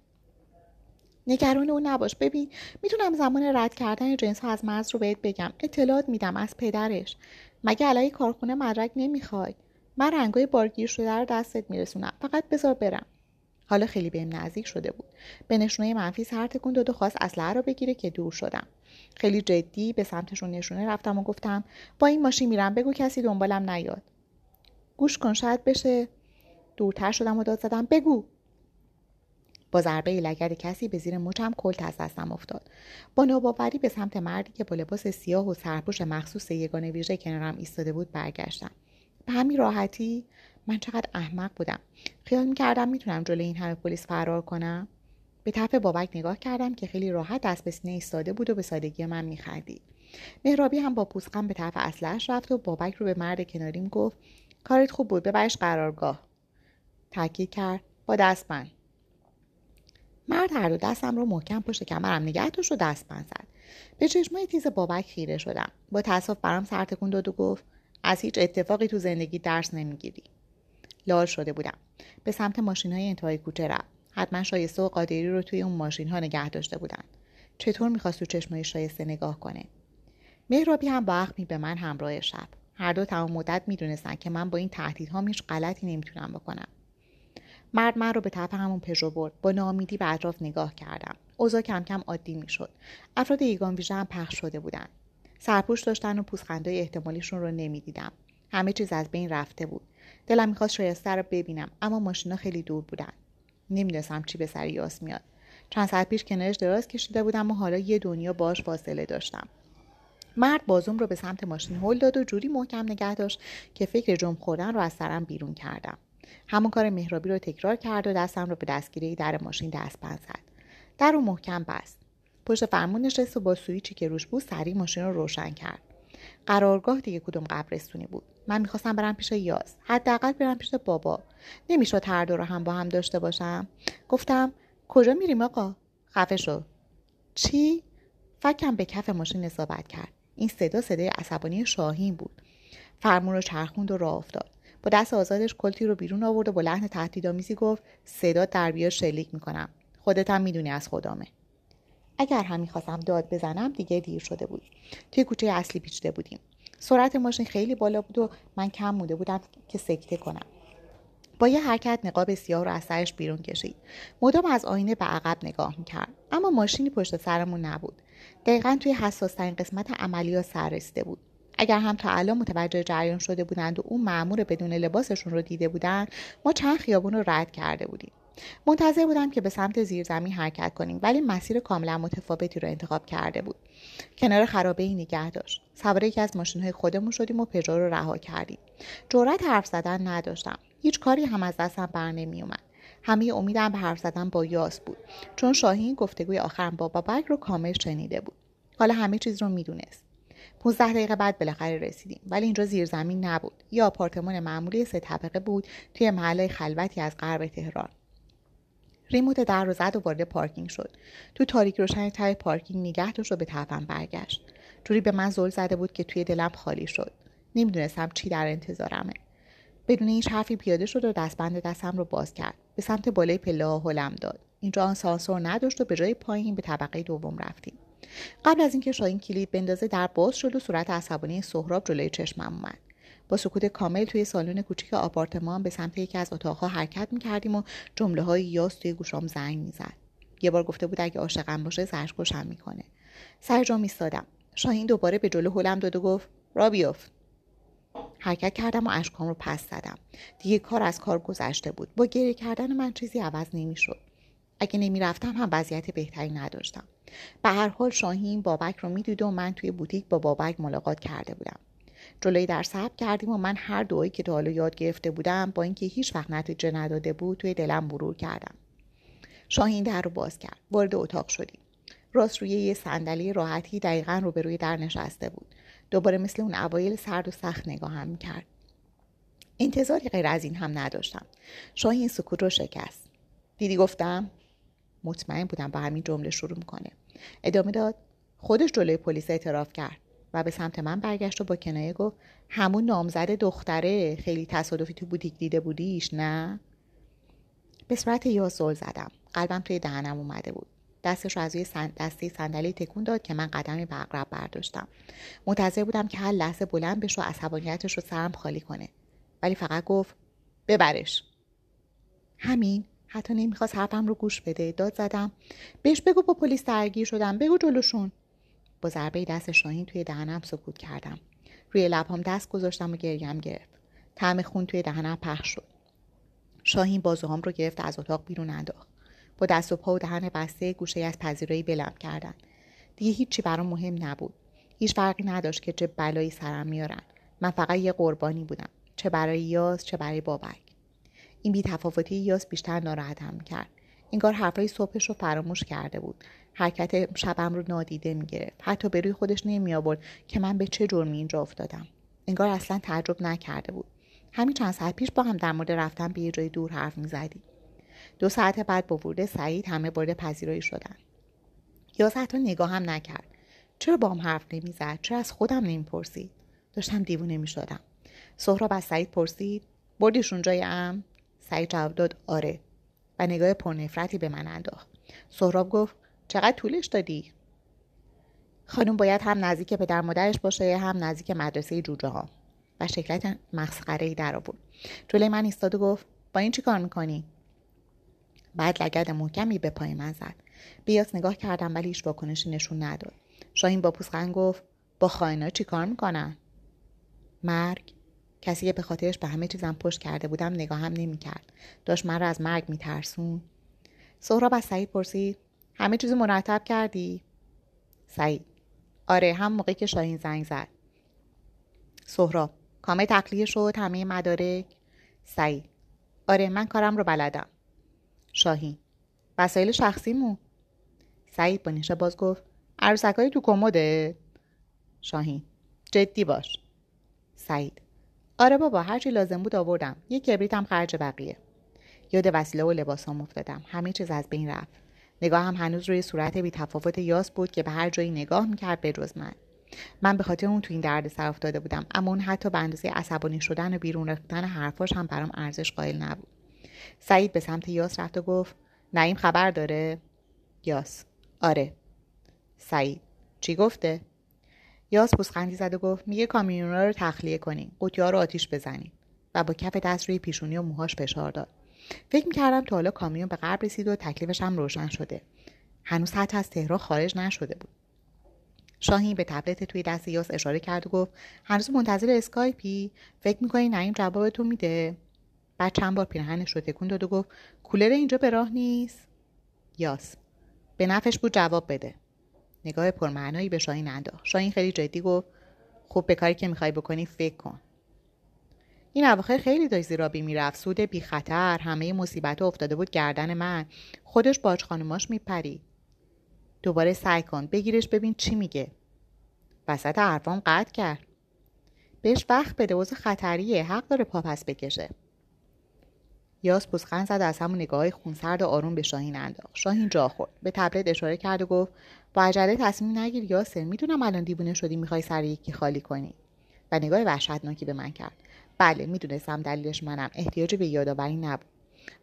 نگران اون نباش. ببین میتونم زمان رد کردن جنس ها از مرز رو بهت بگم. اطلاعات میدم از پدرش. مگه علای کارخونه مدرک نمیخوای؟ من رنگای بارگیر شده رو دستت میرسونم. فقط بذار برم. حالا خیلی بهم نزدیک شده بود. به نشونه منفی سر تکون داد و خواست اسلحه رو بگیره که دور شدم. خیلی جدی به سمتشون نشونه رفتم و گفتم با این ماشین میرم، بگو کسی دنبالم نیاد. گوش کن شاید بشه. دورتر شدم و داد زدم بگو. با ضربه لگد کسی به زیر مچم کلت از دستم افتاد. با ناباوری به سمت مردی که با لباس سیاه و سرپوش مخصوص یگانه ویژه کنارم ایستاده بود برگشتم. به همین راحتی؟ من چقدر احمق بودم. خیال می‌کردم میتونم جلوی این همه پلیس فرار کنم. به طرف بابک نگاه کردم که خیلی راحت دست به سینه ایستاده بود و به سادگی من می‌خندید. محرابی هم با پوزخم به طرف اسلحه‌اش رفت و بابک رو به مرد کناریم گفت کارت خوب بود، ببرش قرارگاه. تاکید کرد با دستبند. مرد هر دو دستم رو محکم پشت کمرم نگه داشت و دستبند زد. به چشمای تیز بابک خیره شدم. با تأسف برام سر تکون داد و گفت از هیچ اتفاقی تو زندگی درس نمی‌گیری. لال شده بودم. به سمت ماشین‌های انتهای کوچه رفت. حتما شایسته و قادری رو توی اون ماشین‌ها نگه داشته بودن. چطور می‌خواست تو چشمای شایسته نگاه کنه؟ محرابی هم با اخمی به من همراه شب. هر دو تمام مدت می‌دونستن که من با این تهدیدها هیچ غلطی نمی‌تونم بکنم. مرد من رو به طرف همون پژو برد. با ناامیدی به اطراف نگاه کردم. اوضاع کم کم عادی می‌شد. افراد یگان ویژه هم پخش شده بودن. سرپوش داشتن و پوزخندای احتمالیشون رو نمی‌دیدم. همه چیز از بین رفته بود. دلم میخواست شایسته رو ببینم اما ماشینا خیلی دور بودن. نمیدونستم چی به سر یاس میاد. چند ساعت پیش کنارش دراز کشیده بودم و حالا یه دنیا باش فاصله داشتم. مرد بازوم رو به سمت ماشین هل داد و جوری محکم نگه داشت که فکر جنب خوردن رو از سرم بیرون کردم. همون کار محرابی رو تکرار کرد و دستم رو به دستگیره در ماشین دستبند زد. در رو محکم بست. پشت فرمون نشست و با سوئیچی که روش بود سریع ماشین رو روشن کرد. قرارگاه دیگه کدوم قبرستونی بود. من میخواستم برم پیش یاس، حداقل برم پیش بابا. نمیشد هر دو رو هم با هم داشته باشم. گفتم کجا میریم آقا؟ خفه شو. چی؟ فکم به کف ماشین اصابت کرد. این صدا صدای عصبانی شاهین بود. فرمون رو چرخوند و راه افتاد. با دست آزادش کلتی رو بیرون آورد و با لحن تهدیدآمیزی گفت صدا در بیار شلیک میکنم. خودت هم میدونی از خدامه. اگر هم میخواستم داد بزنم دیگه دیر شده بود. توی کوچه اصلی پیچیده بودیم. سرعت ماشین خیلی بالا بود و من کم مونده بودم که سکته کنم. با یه حرکت نقاب سیاه رو از سرش بیرون کشید. مدام از آینه به عقب نگاه میکرد. اما ماشینی پشت سرمون نبود. دقیقاً توی حساس‌ترین قسمت عملیات سر رسیده بود. اگر هم تا الان متوجه جریان شده بودند و اون مأمور بدون لباسشون رو دیده بودن، ما چند خیابون رو رد کرده بودیم. منتظر بودم که به سمت زیرزمین حرکت کنیم، ولی مسیر کاملا متفاوتی رو انتخاب کرده بود. کنار خرابه‌ای نگه داشت. سوار یکی از ماشین‌های خودمون شدیم و پژو رو رها کردیم. جرأت حرف زدن نداشتم. هیچ کاری هم از دستم بر نمی‌اومد. همه امیدم به حرف زدن با یاس بود، چون شاهین گفتگوی آخرم با بابک رو کامل شنیده بود. حالا همه چیز رو می‌دونست. پانزده دقیقه بعد بالاخره رسیدیم، ولی اینجا زیرزمین نبود. یه آپارتمان معمولی سه طبقه بود توی محله خلوتی از غرب تهران. ریموت در رو زد و وارد پارکینگ شد. تو تاریک روشن ته پارکینگ نگه داشت و به طرفم برگشت. جوری به من زل زده بود که توی دلم خالی شد. نمی‌دونستم چی در انتظارمه. بدون هیچ حرفی پیاده شد و دستبند دستم رو باز کرد. به سمت بالای پله‌ها هلم داد. اینجا آسانسور نداشت و به جای پایین به طبقه دوم رفتیم. قبل از اینکه شاهین کلید بندازه در باز شد و صورت عصبانی سهراب جلوی چشمم اومد. با سکوت کامل توی سالن کوچیک آپارتمان به سمت یکی از اتاق‌ها حرکت می‌کردیم و جمله‌های یاس توی گوشام زنگ می‌زد. یه بار گفته بود اگه عاشقم باشه سرکشم می‌کنه. سر جا ایستادم. شاهین دوباره به جلو هلم داد و گفت: "رابیوف". حرکت کردم و اشکام رو پس زدم. دیگه کار از کار گذشته بود. با گریه کردن من چیزی عوض نمی‌شد. اگه نمی‌رفتم هم وضعیت بهتری نداشتم. به هر حال شاهین بابک رو می‌دید و من توی بوتیک با بابک ملاقات کرده بودم. جلوی در صحب کردیم و من هر دعایی که تا حالا یاد گرفته بودم با اینکه هیچ وقت نتیجه نداده بود توی دلم مرور کردم. شاهین در رو باز کرد. وارد اتاق شدیم. راست روی یه صندلی راحتی دقیقاً روبروی در نشسته بود. دوباره مثل اون اوایل سرد و سخت نگاهم می‌کرد. انتظاری غیر از این هم نداشتم. شاهین سکوت رو شکست. دیدی گفتم؟ مطمئن بودم با همین جمله شروع می‌کنه. ادامه داد. خودش جلوی پلیس اعتراف کرد و به سمت من برگشت و با کنایه گفت: "همون نامزد دختره، خیلی تصادفی تو بوتیک دیده بودیش، نه؟" به صورت یاسول زدم. قلبم توی دهنم اومده بود. دستش رو از روی سند... دسته صندلی تکون داد که من قدمی به عقب برداشتم. منتظر بودم که هر لحظه بلند بشه و عصبانیتش رو سرم خالی کنه، ولی فقط گفت: "ببرش." همین. حتی نمیخواست حرفم رو گوش بده. داد زدم: "بهش بگو با پلیس درگیر شدم، بگو جلوشون." با ضربه دست شاهین توی دهنم سکوت کردم. روی لب‌هام دست گذاشتم و گریم گرفت. طعم خون توی دهنم پخش شد. شاهین بازوهام رو گرفت از اتاق بیرون انداخت. با دست و پا و دهن بسته گوشه از پذیرایی بلم کردن. دیگه هیچی برام مهم نبود. هیچ فرقی نداشت که چه بلایی سرم میارن. من فقط یه قربانی بودم، چه برای یاس چه برای بابک. این بی‌تفاوتی یاس بیشتر ناراحتم می‌کرد. انگار حرفای صبحش رو فراموش کرده بود. حرکت شبم رو نادیده می‌گرفت. حتی به روی خودش نمی‌آورد که من به چه جرمی اینجا افتادم. انگار اصلا تعجب نکرده بود. همین چند ساعت پیش با هم در مورد رفتن به یه جای دور حرف می‌زدیم. دو ساعت بعد با ورود سعید همه وارد پذیرایی شدن. یاس حتی نگاه هم نکرد. چرا با هم حرف نمی‌زد؟ چرا از خودم نمی‌پرسید؟ داشتم دیوونه می‌شدم. سهراب از سعید پرسید: "بردیش اونجای ام؟" سعید جواب داد: "آره." و نگاه پرنفرتی به من انداخت. سهراب گفت: "چقدر طولش دادی؟" خانم باید هم نزدیک پدر مادرش باشه، هم نزدیک مدرسه جوجه ها. و شکلت مسخره‌ای در آورد. جلوی من ایستاد و گفت: "با این چی کار میکنی؟" بعد لگد محکمی به پای من زد. به یاس نگاه کردم ولی هیچ واکنشی نشون نداد. شاهین با پوزخند گفت: "با خائنا چی کار میکنن؟" مرگ. کسی که به خاطرش به همه چیزم پشت کرده بودم نگاهم نمی‌کرد. داشت من رو از مرگ می‌ترسون. سهراب از سعید پرسید: "همه چیزو مرتب کردی؟" سعید: "آره، هم موقعی که شاهین زنگ زد." سهراب: "کامل تخلیه شد همه مدارک؟" سعید: "آره، من کارم رو بلدم." شاهین: "وسایل شخصیمو؟" سعید با نیشه باز گفت: "عروسکای تو کموده؟" شاهین: "جدی باش." سعید: "آره بابا، هرچی لازم بود آوردم. یک کبریتم خرج بقیه." یاد وسیله و لباسام افتادم. همه چیز از بین رفت. نگاهم هنوز روی صورت بی‌تفاوت یاس بود که به هر جایی نگاه می‌کرد به جز من. من به خاطر اون تو این دردسر افتاده بودم، اما اون حتی به اندازه عصبانی شدن و بیرون رفتن حرفاش هم برام ارزش قائل نبود. سعید به سمت یاس رفت و گفت: نعیم خبر داره؟ یاس: آره. سعید: چی گفته؟ یاس پوزخندی زد و گفت میگه کامیونا رو تخلیه کنین، قوطی‌ها رو آتیش بزنین. و با کف دست روی پیشونی و موهاش فشار داد. فکر می‌کردم تا حالا کامیون به غرب رسید و تکلیفش هم روشن شده. هنوز حتی از تهران خارج نشده بود. شاهین به تبلت توی دست یاس اشاره کرد و گفت هنوز منتظر اسکایپی؟ فکر می‌کنی نعیم جوابتو میده؟ بعد چند بار پیرهنش رو تکون داد و گفت کولر اینجا به راه نیست. یاس: به نفعش بود، جواب بده. نگاه پرمعنایی به شاهین انداخت. شاهین خیلی جدی گفت خب به کاری که می‌خوای بکنی فکر کن. این اواخر خیلی داشت زیرابی میرفت، سود بی خطر، همه مصیبت‌ها افتاده بود گردن من، خودش باج خانوماش میپرید. دوباره سعی کن بگیرش ببین چی میگه. وسط حرفام قطع کرد. بهش وقت بده، وضع خطریه، حق داره پاپس بکشه. یاس پوزخند زد، از همون نگاه‌های خونسرد و آروم به شاهین انداخت. شاهین جا خورد، به تبلت اشاره کرد و گفت با عجله تصمیم نگیر یاسر، میدونم الان دیوونه شدی میخوای سر یکی خالی کنی. و نگاه وحشتناکی به من کرد. بله میدونستم دلیلش منم، احتیاجی به یادآوری نبود.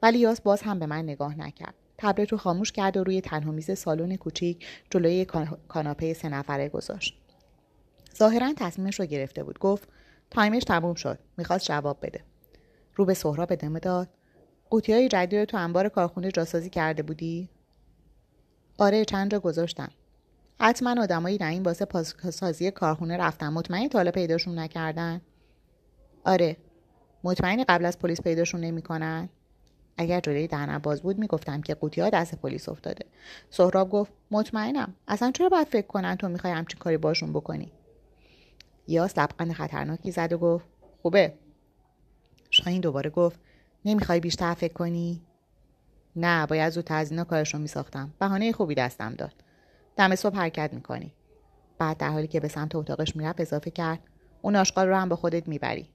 ولی یاس باز هم به من نگاه نکرد. تبلت رو خاموش کرد و روی تنها میز سالن کوچیک جلوی کاناپه سه نفره گذاشت. ظاهرا تصمیمش رو گرفته بود. گفت تایمش تموم شد، میخواست جواب بده. رو به سهراب ادامه داد. قوطی‌های جدید رو تو انبار کارخونه جاسازی کرده بودی؟ آره، چند جا گذاشتم. حتما آدمای نعیم واسه پاکسازی کارخونه رفتن، مطمئنی تا حالا پیداشون نکردن؟ آره. مطمئنی قبل از پلیس پیداشون نمی‌کنن؟ اگر جلوی دهنم باز بود میگفتم که قوطی‌ها دست پلیس افتاده. سهراب گفت مطمئنم. اصلا چرا باید فکر کنن تو می‌خوای همچین کاری باشون بکنی؟ یاس لبخند خطرناکی زد و گفت خوبه. شاهین دوباره گفت نمی‌خوای بیشتر فکر کنی؟ نه، باید زود تزینا کارشون می‌ساختم. بهانه خوبی دستم داد. دم صبح حرکت می‌کنی. بعد در حالی که به سمت اتاقش میرفت اضافه کرد اون آشغال رو هم با خودت می‌بری.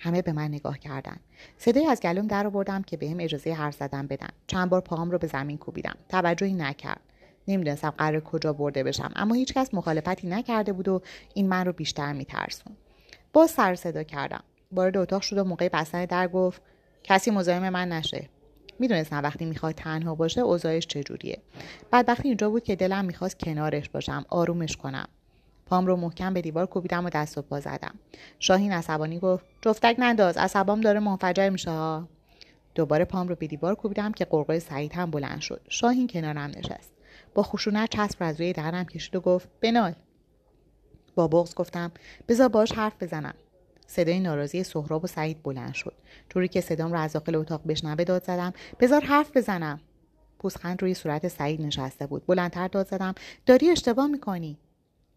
همه به من نگاه کردند. صدای از گلوم در آوردم که بهم اجازه حرف زدن بدن. چند بار پاهام رو به زمین کوبیدم. توجهی نکرد. نمی‌دونستم قرار کجا برده بشم، اما هیچکس مخالفتی نکرده بود و این من رو بیشتر می‌ترسون. باز سر صدا کردم. وارد اتاق شد و موقع بستن در گفت کسی مزاحم من نشه. میدونستم وقتی میخواد تنها باشه اوضاعش چجوریه. بعد وقتی اینجا بود که دلم میخواست کنارش باشم، آرومش کنم. پام رو محکم به دیوار کوبیدم و دست و پا زدم. شاهین عصبانی گفت جفتک ننداز، عصبام داره منفجر میشه ها. دوباره پام رو به دیوار کوبیدم که قرقر سعید هم بلند شد. شاهین کنارم نشست. با خشونت چسب از روی دهنم کشید و گفت بنال. با بغض گفتم بذار باهاش حرف بزنم. صدای ناراضی سهراب و سعید بلند شد. طوری که صدام را از داخل اتاق بشنوه داد زدم بذار حرف بزنم. پوزخند روی صورت سعید نشسته بود. بلندتر داد زدم داری اشتباه میکنی.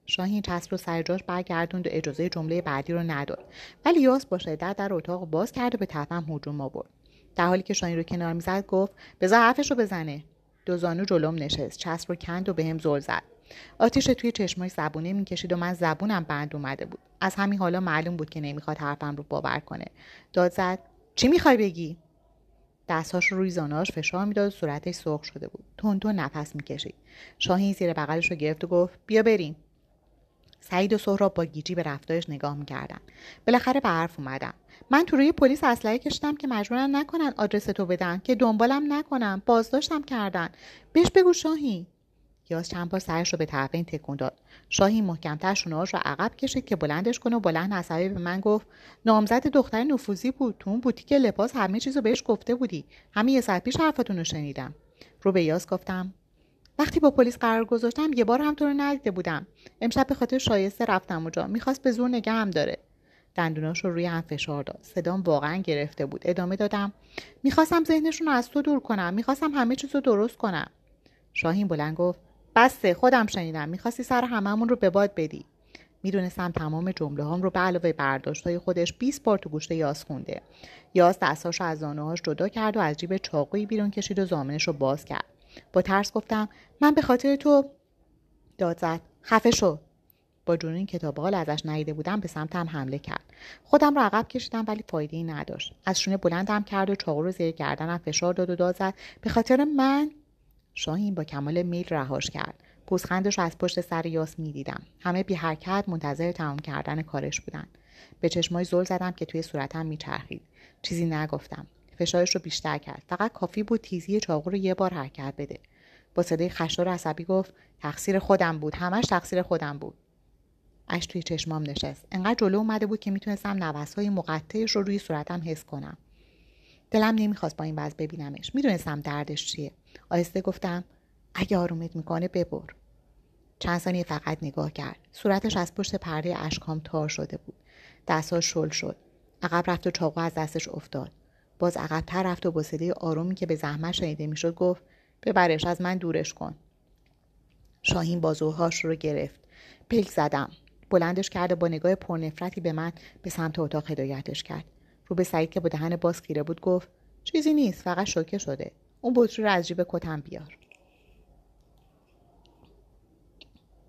شاهین چسب رو سر جاش برگردوند و اجازه جمله بعدی رو نداد. ولی یاس با شدت در اتاق باز کرد و به طرفم هجوم آورد. در حالی که شاهین رو کنار میزد گفت بذار حرفش رو بزنه. دو زانو جلوم نشست، چسب رو کند و بهم زل زد. آتیش توی چشمای زبونه میکشید و من زبونم بند اومده بود. از همین حالا معلوم بود که نمیخواد حرفم رو باور کنه. داد زد چی میخوای بگی؟ دستاش رو روی زانوهاش فشار میداد و صورتش سرخ شده بود. تند تند نفس میکشید. شاهین زیر بغلش رو گرفت و گفت بیا بریم. سعید و سهراب با گیجی به رفتارش نگاه میکردن. بالاخره به حرف اومدم. من تو روی پلیس اسلحه کشیدم که مجبورم نکنن آدرس تو بدن، که دنبالم نکنن، بازداشتم کردن. بهش بگو شاهین. یاس چند بار سرش رو به طرفین تکون داد. شاهین محکم‌تر شونه‌هاش رو عقب کشید که بلندش کنه و بلند عصبی به من گفت نامزد دختر نفوذی بود، تو اون بوتیک لباس همه چیزو بهش گفته بودی. همین یه ساعت پیش حرفاتون رو شنیدم. رو به یاس گفتم وقتی با پلیس قرار گذاشتم یه بار هم تو رو ندیده بودم. امشب به خاطر شایسته رفتم اونجا، می‌خواست به زور نگه‌م داره. دندوناش رو روی هم فشار داد. صدام واقعا گرفته بود. ادامه دادم می‌خواستم ذهنشون رو از تو دور کنم، می‌خواستم همه چیزو درست کنم. شاهین بلند گفت بسه، خودم شنیدم، میخواستی سر هممون رو به باد بدی. میدونستم تمام جمله هام رو به علاوه برداشتای خودش بیست بار تو گوشت یاس خونده. یاس دستاشو از زانوهاش جدا کرد و از جیب چاقویی بیرون کشید و زامنش رو باز کرد. با ترس گفتم من به خاطر تو. داد زد خفه شو. با جنون که تا به حال ازش ندیده بودم به سمتم حمله کرد. خودم رو عقب کشیدم ولی فایده‌ای نداشت. از شونه بلندم کرد و چاقو رو زیر گردنم فشار داد و داد زد به خاطر من. شاهین با کمال میل رهاش کرد. پوزخندش رو از پشت سر یاس می‌دیدم. همه بی حرکت منتظر تمام کردن کارش بودن. به چشمای زل زدم که توی صورتم میچرخید. چیزی نگفتم. فشارش رو بیشتر کرد. فقط کافی بود تیزی چاقو رو یه بار حرکت بده. با صدای خشدار عصبی گفت تقصیر خودم بود، همش تقصیر خودم بود. اش توی چشمام نشست. انقدر جلو اومده بود که میتونستم نوس‌های مقطعش رو روی صورتم حس کنم. دلم نمیخواست با این وضع ببینمش. میدونستم دردش چیه. آهسته گفتم اگه آرومت میکنه ببر. چند ثانیه فقط نگاه کرد. صورتش از پشت پرده اشکام تار شده بود. دستاش شل شد. عقب رفت و چاقو از دستش افتاد. باز عقب‌تر رفت و با صدای آرومی که به زحمت شنیده میشد گفت ببرش، از من دورش کن. شاهین بازوهاش رو گرفت. پلک زدم. بلندش کرد و با نگاه پرنفرتی به من به سمت اتاق هدایتش کرد. رو به سعید که با دهن باز خیره بود گفت چیزی نیست، فقط شوکه شده. اون بطری رو از جیب کتم بیار.